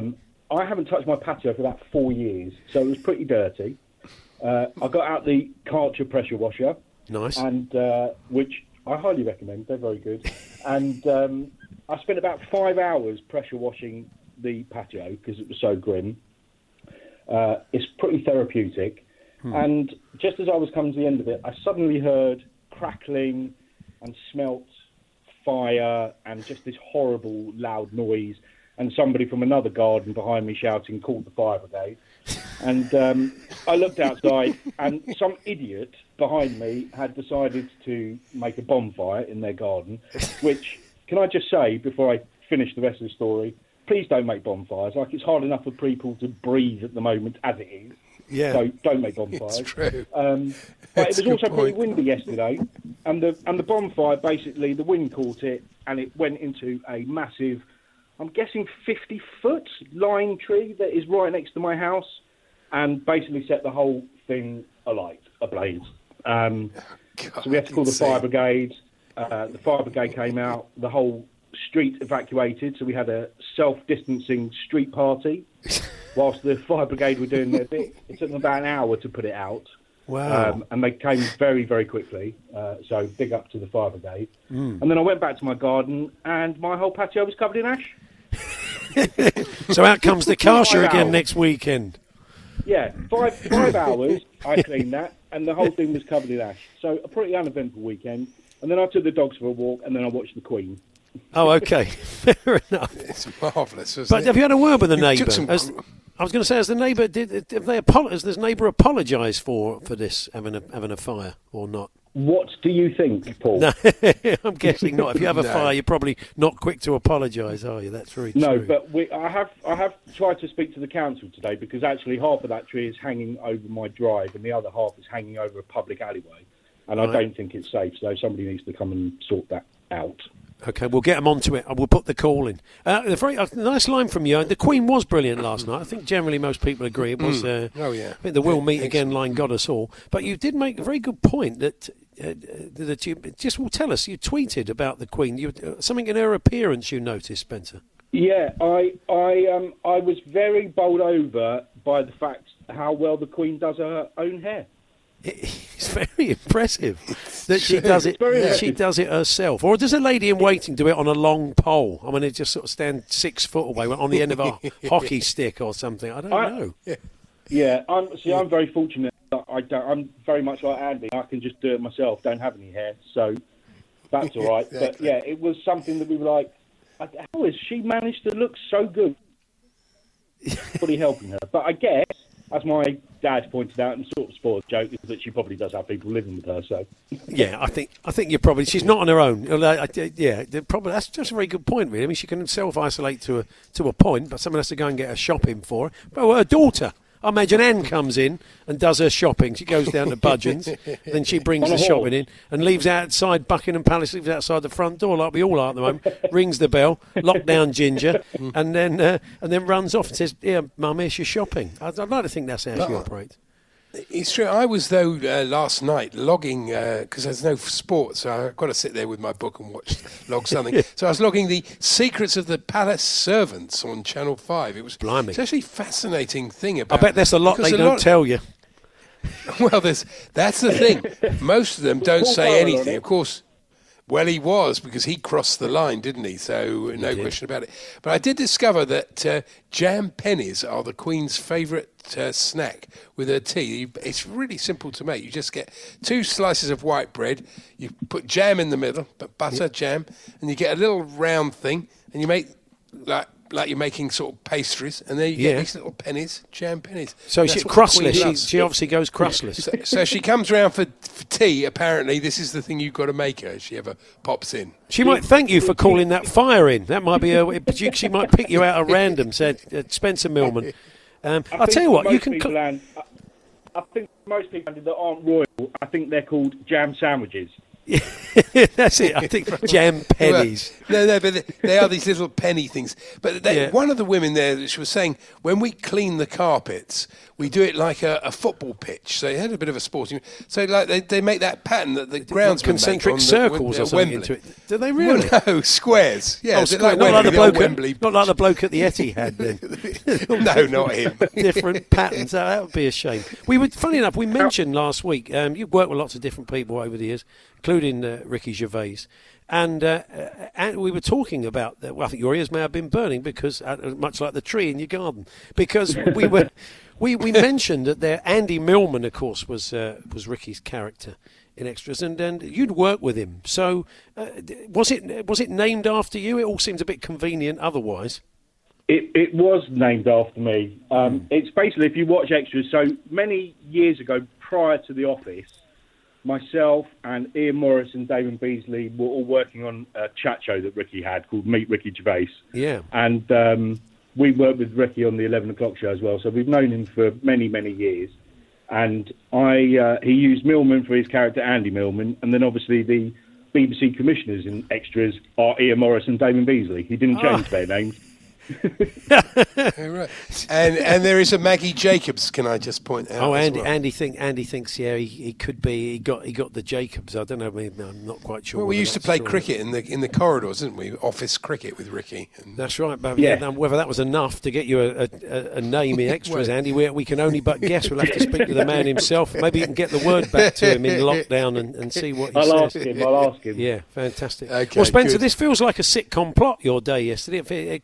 I haven't touched my patio for about 4 years, so it was pretty dirty. I got out the Kärcher pressure washer. Nice. And which I highly recommend. They're very good. And I spent about 5 hours pressure washing the patio because it was so grim. It's pretty therapeutic. And just as I was coming to the end of it, I suddenly heard crackling and smelt fire and just this horrible loud noise, and somebody from another garden behind me shouting, "Call the fire brigade." And I looked outside, and some idiot behind me had decided to make a bonfire in their garden, which, can I just say, before I finish the rest of the story, please don't make bonfires. Like, it's hard enough for people to breathe at the moment as it is. Yeah. So don't make bonfires. It's true. But it was also pretty windy yesterday, and the bonfire, basically, the wind caught it, and it went into a massive, I'm guessing 50-foot lime tree that is right next to my house, and basically set the whole thing alight, ablaze. So we had to call the fire brigade. The fire brigade came out, the whole street evacuated, so we had a self-distancing street party whilst the fire brigade were doing their bit. It took them about an hour to put it out. Wow. And they came very, very quickly, so big up to the fire brigade. And then I went back to my garden, and my whole patio was covered in ash. So out comes the Kärcher again next weekend. Yeah, five hours, I cleaned that, and the whole thing was covered in ash. So a pretty uneventful weekend. And then I took the dogs for a walk, and then I watched The Queen. Oh, okay. Fair enough. It's marvellous, isn't it? But have you had a word with the neighbour? I was going to say, has the neighbour apologised for this, having a fire or not? What do you think, Paul? No, I'm guessing not. If you have a fire, you're probably not quick to apologise, are you? That's very true. No, but I have tried to speak to the council today, because actually half of that tree is hanging over my drive and the other half is hanging over a public alleyway. And I don't think it's safe, so somebody needs to come and sort that out. OK, we'll get them onto it. We'll put the call in. Nice line from you. The Queen was brilliant last night. I think generally most people agree it was. I think the "We'll Meet Again" line got us all. But you did make a very good point that just will tell us. You tweeted about the Queen. Something in her appearance you noticed, Spencer. Yeah, I was very bowled over by the fact how well the Queen does her own hair. It's very impressive that she does it. That she does it herself, or does a lady in waiting do it on a long pole? I mean, it just sort of stand 6 foot away on the end of a hockey stick or something. I don't know. Yeah, I'm very fortunate. I'm very much like Andy. I can just do it myself. Don't have any hair, so that's all right. Exactly. But yeah, it was something that we were like, how has she managed to look so good? Nobody helping her, but I guess, as my dad pointed out, and sort of sport joke, is that she probably does have people living with her. So, yeah, I think you're probably she's not on her own. Yeah, probably that's just a very good point, really. I mean, she can self isolate to a point, but someone has to go and get her shopping for her. But her daughter, I imagine Anne comes in and does her shopping. She goes down to Budgeon's, then she brings the shopping in and leaves outside Buckingham Palace, leaves outside the front door like we all are at the moment, rings the bell, lock down Ginger, and then runs off and says, "Yeah, Mum, here's your shopping." I'd like to think that's how she operates. It's true. I was, though, last night logging, because there's no sport, so I've got to sit there with my book and log something. Yeah. So I was logging the Secrets of the Palace Servants on Channel 5. It was Blimey. It's actually a fascinating thing about... I bet there's a lot they don't tell you. Well, that's the thing. Most of them don't say anything. Of course, well, he was, because he crossed the line, didn't he? So no question about it. But I did discover that jam pennies are the Queen's favourite snack with her tea. It's really simple to make. You just get 2 slices of white bread, you put jam in the middle, but butter, jam, and you get a little round thing, and you make like you're making sort of pastries, and then you get these little pennies, jam pennies. So she's crustless. She obviously goes crustless. So she comes round for tea. Apparently, this is the thing you've got to make her. If she ever pops in, she might thank you for calling that fire in. That might be her. She might pick you out at random. Said Spencer Millman. I'll tell you what, you can. I think most people that aren't royal, I think they're called jam sandwiches. That's it. I think jam pennies. Well, no, but they are these little penny things. But one of the women there, she was saying, when we clean the carpets, we do it like a football pitch. So you had a bit of a sporting. So like they make that pattern that the grounds concentric make circles or something into it. Do they really? Well, no, squares. Yeah, not like the bloke at the Etihad. Then. No, not him. Different patterns. Oh, that would be a shame. Funny enough, we mentioned last week. You've worked with lots of different people over the years, including Ricky Gervais, and we were talking about that. Well, I think your ears may have been burning because, much like the tree in your garden, because we mentioned that there. Andy Millman, of course, was Ricky's character in Extras, and you'd work with him. So was it named after you? It all seems a bit convenient otherwise. It was named after me. It's basically, if you watch Extras, so many years ago, prior to The Office, myself and Ian Morris and Damon Beasley were all working on a chat show that Ricky had called Meet Ricky Gervais. Yeah. And we worked with Ricky on the 11 o'clock show as well, so we've known him for many, many years. And he used Millman for his character, Andy Millman, and then obviously the BBC commissioners in Extras are Ian Morris and Damon Beasley. He didn't change their names. Right. And there is a Maggie Jacobs. Can I just point out? Oh, Andy, as well. Andy thinks he could be. He got the Jacobs. I don't know. I'm not quite sure. Well, we used to play cricket in the corridors, didn't we? Office cricket with Ricky. That's right. But whether that was enough to get you a name in Extras, Andy, we can only but guess. We'll have to speak to the man himself. Maybe you can get the word back to him in lockdown and see what he says. I'll ask him. Yeah, fantastic. Okay, well, Spencer, good. This feels like a sitcom plot. Your day yesterday.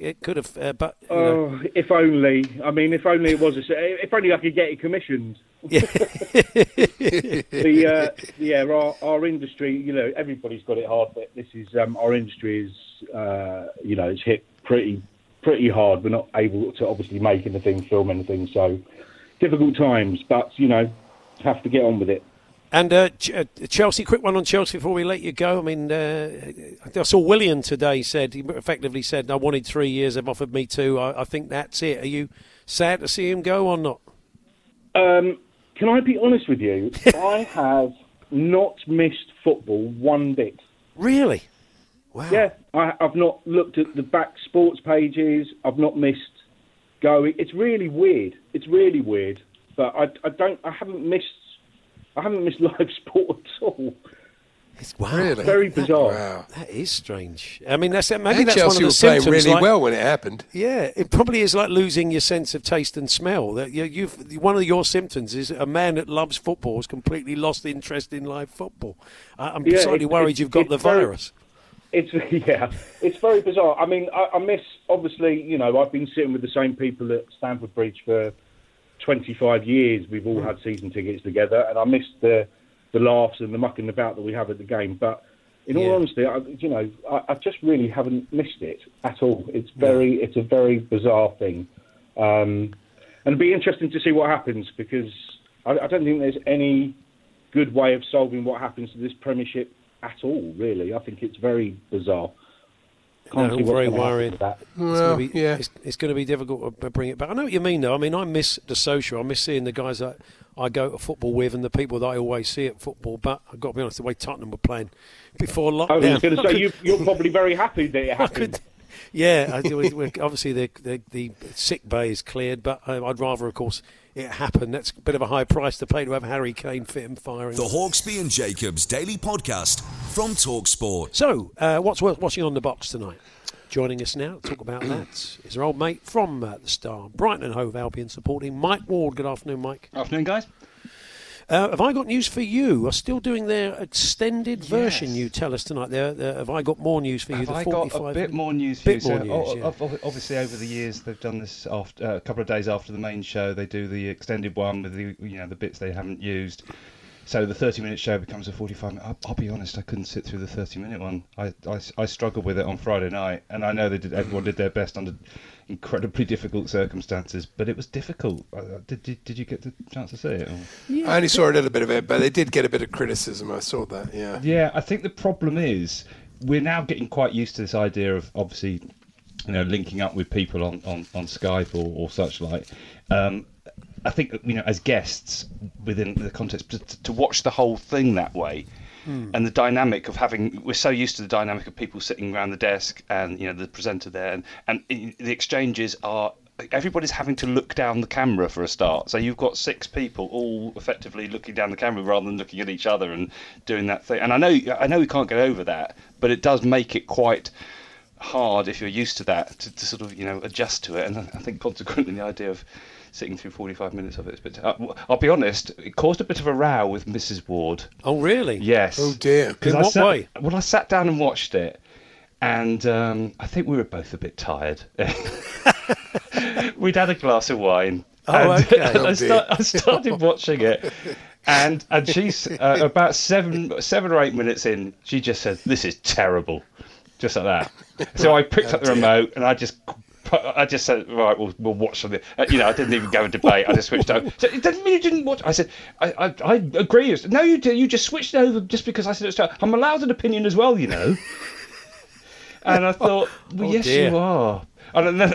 It could have, but... Oh, if only. I mean, if only it was... If only I could get it commissioned. Yeah. Our industry, you know, everybody's got it hard, but this is... our industry is, you know, it's hit pretty hard. We're not able to obviously make anything, film anything, so difficult times, but, you know, have to get on with it. And Chelsea, quick one on Chelsea before we let you go. I mean, I saw Willian today effectively said, I wanted 3 years, they've offered me 2. I think that's it. Are you sad to see him go or not? Can I be honest with you? I have not missed football one bit. Really? Wow. Yeah, I've not looked at the back sports pages. I've not missed going. It's really weird. But I haven't missed... I haven't missed live sport at all. Wow, really? Very bizarre. Wow. That is strange. I mean, that's one of the symptoms. Chelsea were playing really well when it happened. Yeah, it probably is like losing your sense of taste and smell. That one of your symptoms is a man that loves football has completely lost interest in live football. I'm slightly worried you've got the virus. It's very bizarre. I mean, I miss, obviously, you know, I've been sitting with the same people at Stamford Bridge for 25 years. We've all had season tickets together, and I miss the laughs and the mucking about that we have at the game. But in all honesty, I just really haven't missed it at all. It's a very bizarre thing. And it'll be interesting to see what happens, because I don't think there's any good way of solving what happens to this Premiership at all, really. I think it's very bizarre. I'm very worried. Well, it's going to be difficult to bring it back. I know what you mean, though. I mean, I miss the social. I miss seeing the guys that I go to football with and the people that I always see at football. But I've got to be honest, the way Tottenham were playing before lockdown. I was going to say, you're probably very happy that it happened. Obviously the sick bay is cleared, but I'd rather, of course, it happened. That's a bit of a high price to pay to have Harry Kane fit and firing. The Hawksby and Jacobs Daily Podcast from Talk Sport. So, what's worth watching on the box tonight? Joining us now to talk about that is our old mate from the Star, Brighton and Hove Albion, supporting Mike Ward. Good afternoon, Mike. Afternoon, guys. Have I got news for you? Are still doing their extended version, you tell us tonight. Have I got more news for you? I've got a bit more news for you. Obviously, over the years, they've done this after, a couple of days after the main show. They do the extended one with the bits they haven't used. So the 30-minute show becomes a 45-minute. I'll be honest, I couldn't sit through the 30-minute one. I struggled with it on Friday night, and I know everyone did their best under incredibly difficult circumstances, but it was difficult. Did you get the chance to see it? I only saw a little bit of it, but they did get a bit of criticism. I saw that, yeah. Yeah, I think the problem is we're now getting quite used to this idea of, obviously, linking up with people on Skype or such like. I think, as guests within the context, to watch the whole thing that way, and the dynamic of we're so used to the dynamic of people sitting around the desk and, the presenter there, and the exchanges are, everybody's having to look down the camera for a start. So you've got six people all effectively looking down the camera rather than looking at each other and doing that thing. And I know we can't get over that, but it does make it quite hard if you're used to that to sort of, adjust to it. And I think consequently the idea of sitting through 45 minutes of it. But I'll be honest, it caused a bit of a row with Mrs. Ward. Oh, really? Yes. Oh, dear. In what way? Well, I sat down and watched it, and I think we were both a bit tired. We'd had a glass of wine. Oh, okay. I started watching it, and she's about seven or 8 minutes in, she just said, "This is terrible." Just like that. So I picked up the remote, and I just said, right, we'll watch something. I didn't even go into debate. I just switched over. So it doesn't mean you didn't watch. I said, I agree. No, you did. You just switched over just because I said it. I'm allowed an opinion as well, And I thought, yes, you are. And then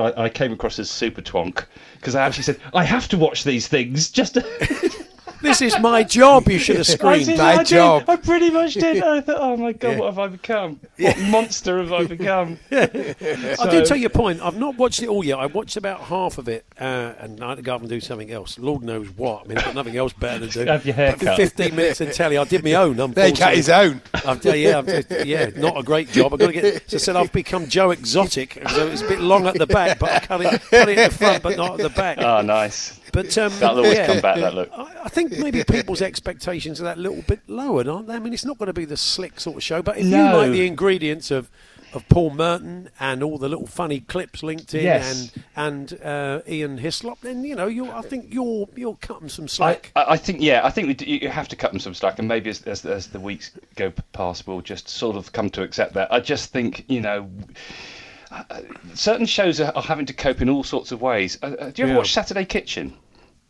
I came across as super twonk because I actually said, I have to watch these things just to... This is my job, you should have screamed. I did. I pretty much did. I thought, oh my God, what have I become? What monster have I become? So, I do take your point. I've not watched it all yet. I watched about half of it, and I had to go up and do something else. Lord knows what. I mean, I've got nothing else better to do. Have your hair cut. 15 minutes in telly. I did my own. They cut his own. Not a great job. So I said I've become Joe Exotic. So it was a bit long at the back, but I cut it at the front, but not at the back. Oh, nice. But that'll always come back, that look. I think maybe people's expectations are that little bit lowered, aren't they? I mean, it's not going to be the slick sort of show, but if you like the ingredients of Paul Merton and all the little funny clips linked in and Ian Hislop, then I think you're cutting some slack. I think you have to cut them some slack, and maybe as the weeks go past, we'll just sort of come to accept that. I just think certain shows are having to cope in all sorts of ways. Do you ever watch Saturday Kitchen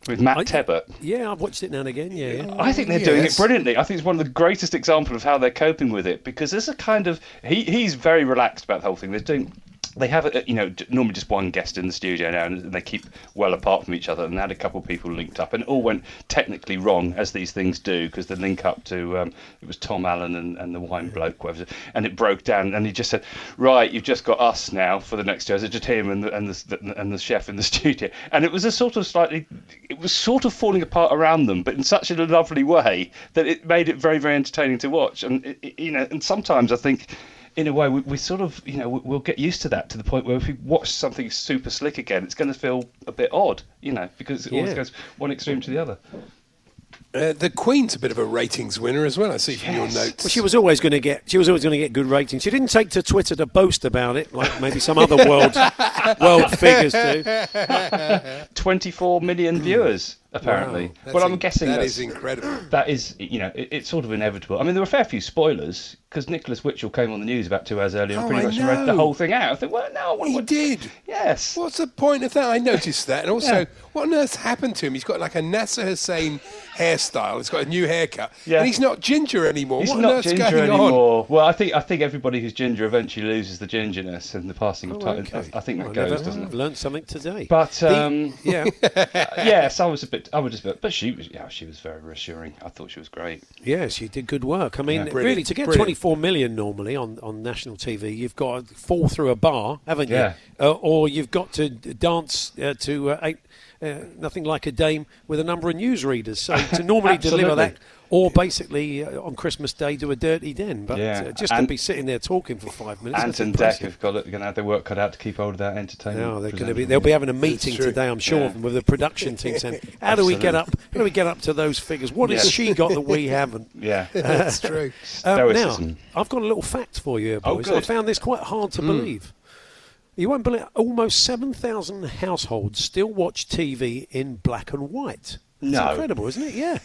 with Matt Tebbutt? Yeah, I've watched it now and again, I think they're doing it brilliantly. I think it's one of the greatest examples of how they're coping with it, because there's a kind of... He's very relaxed about the whole thing. They're doing they have, you know, normally just one guest in the studio now, and they keep well apart from each other, and they had a couple of people linked up, and it all went technically wrong, as these things do, because the link up to it was Tom Allen and the wine bloke, whatever, and it broke down, and he just said, right, you've just got us now for the next 2 hours. It's just him and the chef in the studio, and it was a sort of slightly, it was sort of falling apart around them, but in such a lovely way that it made it very, very entertaining to watch. And it, you know, and sometimes I think, in a way, we sort of, you know, we'll get used to that, to the point where if we watch something super slick again, it's going to feel a bit odd, you know, because it always goes one extreme to the other. The Queen's a bit of a ratings winner as well, I see from your notes. Well, she was always going to get good ratings. She didn't take to Twitter to boast about it, like maybe some other world figures do. 24 million viewers, apparently. Wow, well, I'm guessing that is incredible. That is, you know, it's sort of inevitable. I mean, there were a fair few spoilers, because Nicholas Witchell came on the news about 2 hours earlier and pretty much read the whole thing out. I thought, well, no, I want to. He did. Yes. What's the point of that? I noticed that, and also, what on earth happened to him? He's got like a Nasser Hussain hairstyle. He's got a new haircut, and he's not ginger anymore. What on earth's going on? Well, I think everybody who's ginger eventually loses the gingerness in the passing of time. Okay. I think that goes, doesn't it? I've learned something today. But I was a bit. I was just, but she was very reassuring. I thought she was great. Yeah, she did good work. I mean, really, to get 24 million normally on national TV, you've got to fall through a bar, haven't you? Or you've got to dance to Nothing Like a Dame with a number of newsreaders. So to normally deliver that, or basically on Christmas Day do a dirty den. But just to be sitting there talking for 5 minutes. Ant and Dec have got to have their work cut out to keep hold of that entertainment. No, they'll be having a meeting today, I'm sure, with the production team saying, How do we get up to those figures? What has she got that we haven't? Yeah, that's true. Now, I've got a little fact for you, boys. I found this quite hard to believe. You won't believe, almost 7,000 households still watch TV in black and white. It's incredible, isn't it? Yeah.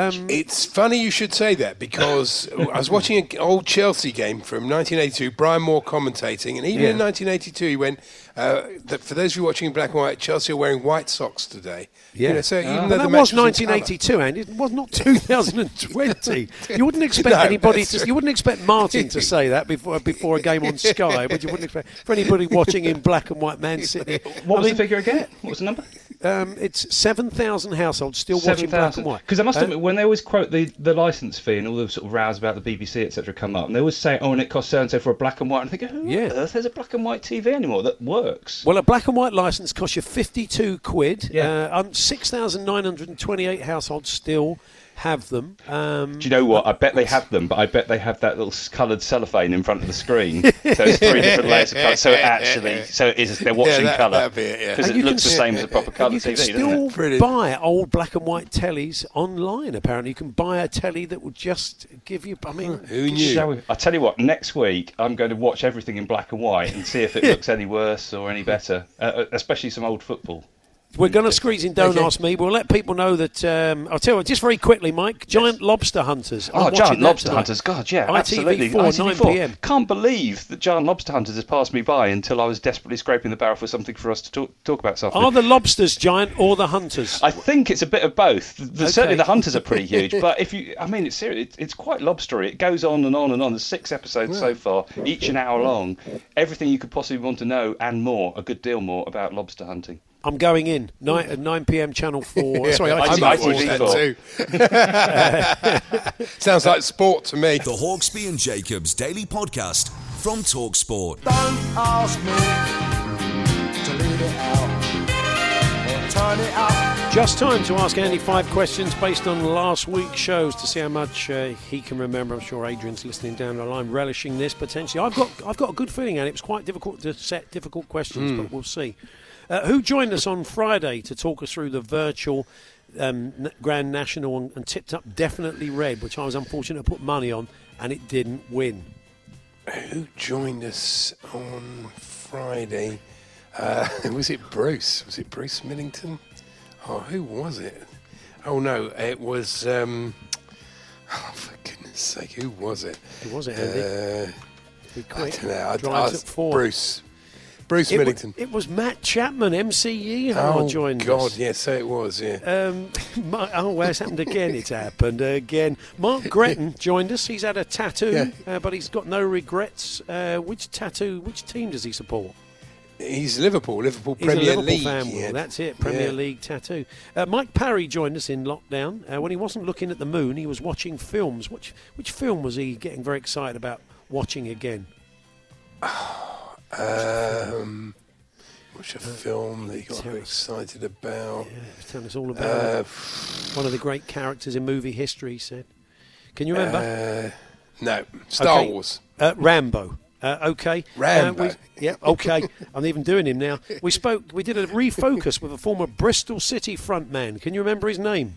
It's funny you should say that, because I was watching an old Chelsea game from 1982, Brian Moore commentating, and even in 1982 he went, for those of you watching in black and white, Chelsea are wearing white socks today. Yeah. You know, so even though that was 1982, and it was not 2020. You wouldn't expect anybody to. You wouldn't expect Martin to say that before a game on Sky, but you wouldn't expect for anybody watching in black and white Man City. What was the figure again? What was the number? It's 7,000 households still watching black and white. Because I must admit, when they always quote the licence fee and all the sort of rows about the BBC, etc., come up, and they always say, and it costs so-and-so for a black and white. And I think, who on earth has a black and white TV anymore? That works. Well, a black and white licence costs you £52. 6,928 households still have them. Do you know what? I bet they have them, but I bet they have that little coloured cellophane in front of the screen. So it's three different layers of colour. So they're watching colour. Because it looks the same as a proper colour TV, doesn't it? You can still buy old black and white tellies online, apparently. You can buy a telly that will just give you... I mean... Who knew? I tell you what, next week I'm going to watch everything in black and white and see if it looks any worse or any better, especially some old football. We're going to squeeze in Don't Ask Me. We'll let people know that... I'll tell you, just very quickly, Mike, Giant Lobster Hunters. Giant Lobster Hunters. God, yeah, absolutely. ITV4, 9pm. Can't believe that Giant Lobster Hunters has passed me by until I was desperately scraping the barrel for something for us to talk about. Are the lobsters giant or the hunters? I think it's a bit of both. Certainly the hunters are pretty huge, but it's serious. It's quite lobstery. It goes on and on and on. There's 6 episodes so far, each an hour long. Everything you could possibly want to know and more, a good deal more, about lobster hunting. I'm going in, 9pm Channel 4. Sorry, ITV4 too. Sounds like sport to me. The Hawksby and Jacobs Daily Podcast from Talk Sport. Don't ask me to leave it out or turn it up. Just time to ask Andy 5 questions based on last week's shows to see how much he can remember. I'm sure Adrian's listening down the line, relishing this potentially. I've got a good feeling, Andy. It was quite difficult to set difficult questions, but we'll see. Who joined us on Friday to talk us through the virtual Grand National and tipped up Definitely Red, which I was unfortunate to put money on, and it didn't win? Who joined us on Friday? Was it Bruce? Was it Bruce Millington? Oh, who was it? Oh, no, it was... for goodness sake, who was it? Who was it, Andy? Be quick. I don't know. Bruce. Bruce Middleton. It was Matt Chapman, MCE, who joined us. Oh, God, yes, it was, yeah. It's happened again. It's happened again. Mark Gretton joined us. He's had a tattoo, but he's got no regrets. Which team does he support? He's Liverpool Premier League. Fan, well, that's it, Premier League tattoo. Mike Parry joined us in lockdown. When he wasn't looking at the moon, he was watching films. Which film was he getting very excited about watching again? What's a film that he got very excited about? Yeah, tell us all about it. One of the great characters in movie history, he said. Can you remember? No, Star Wars. Rambo. Rambo. I'm even doing him now. We did a refocus with a former Bristol City frontman. Can you remember his name?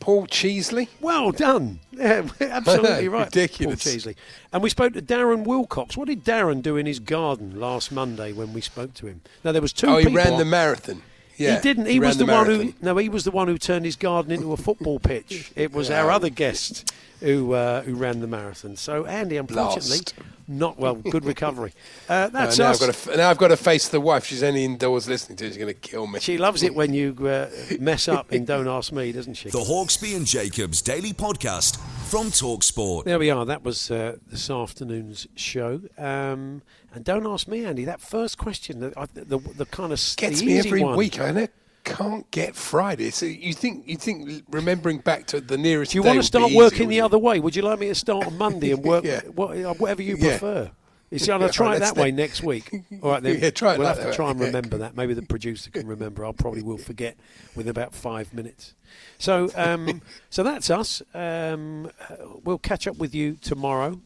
Paul Cheesley. Well done. Yeah, absolutely right. Ridiculous. Paul Cheesley. And we spoke to Darren Wilcox. What did Darren do in his garden last Monday when we spoke to him? Now, there was two people. He ran the marathon. Yeah, he didn't. He was the one who. No, he was the one who turned his garden into a football pitch. It was our other guest who ran the marathon. So Andy, unfortunately, not well. Good recovery. That's us. Now I've got to face the wife. She's only indoors listening to it. She's going to kill me. She loves it when you mess up and don't ask me, doesn't she? The Hawksby and Jacobs Daily Podcast from Talk Sport. There we are. That was this afternoon's show. And don't ask me, Andy, that first question, the kind of gets the me easy every one. Week, and I can't get Friday. So you think remembering back to the nearest day. Do you want to start working the other way? Would you like me to start on Monday and work whatever you prefer? You see, I'll try it that way next week. All right, then try it we'll have to try and remember that. Maybe the producer can remember. I probably will forget within about 5 minutes. So so that's us. We'll catch up with you tomorrow.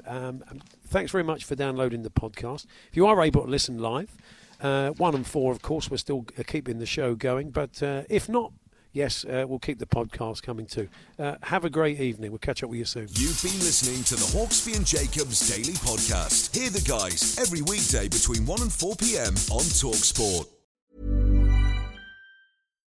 Thanks very much for downloading the podcast. If you are able to listen live, 1 and 4, of course, we're still keeping the show going. But if not, yes, we'll keep the podcast coming too. Have a great evening. We'll catch up with you soon. You've been listening to the Hawksby and Jacobs Daily Podcast. Hear the guys every weekday between 1 and 4 p.m. on Talk Sport.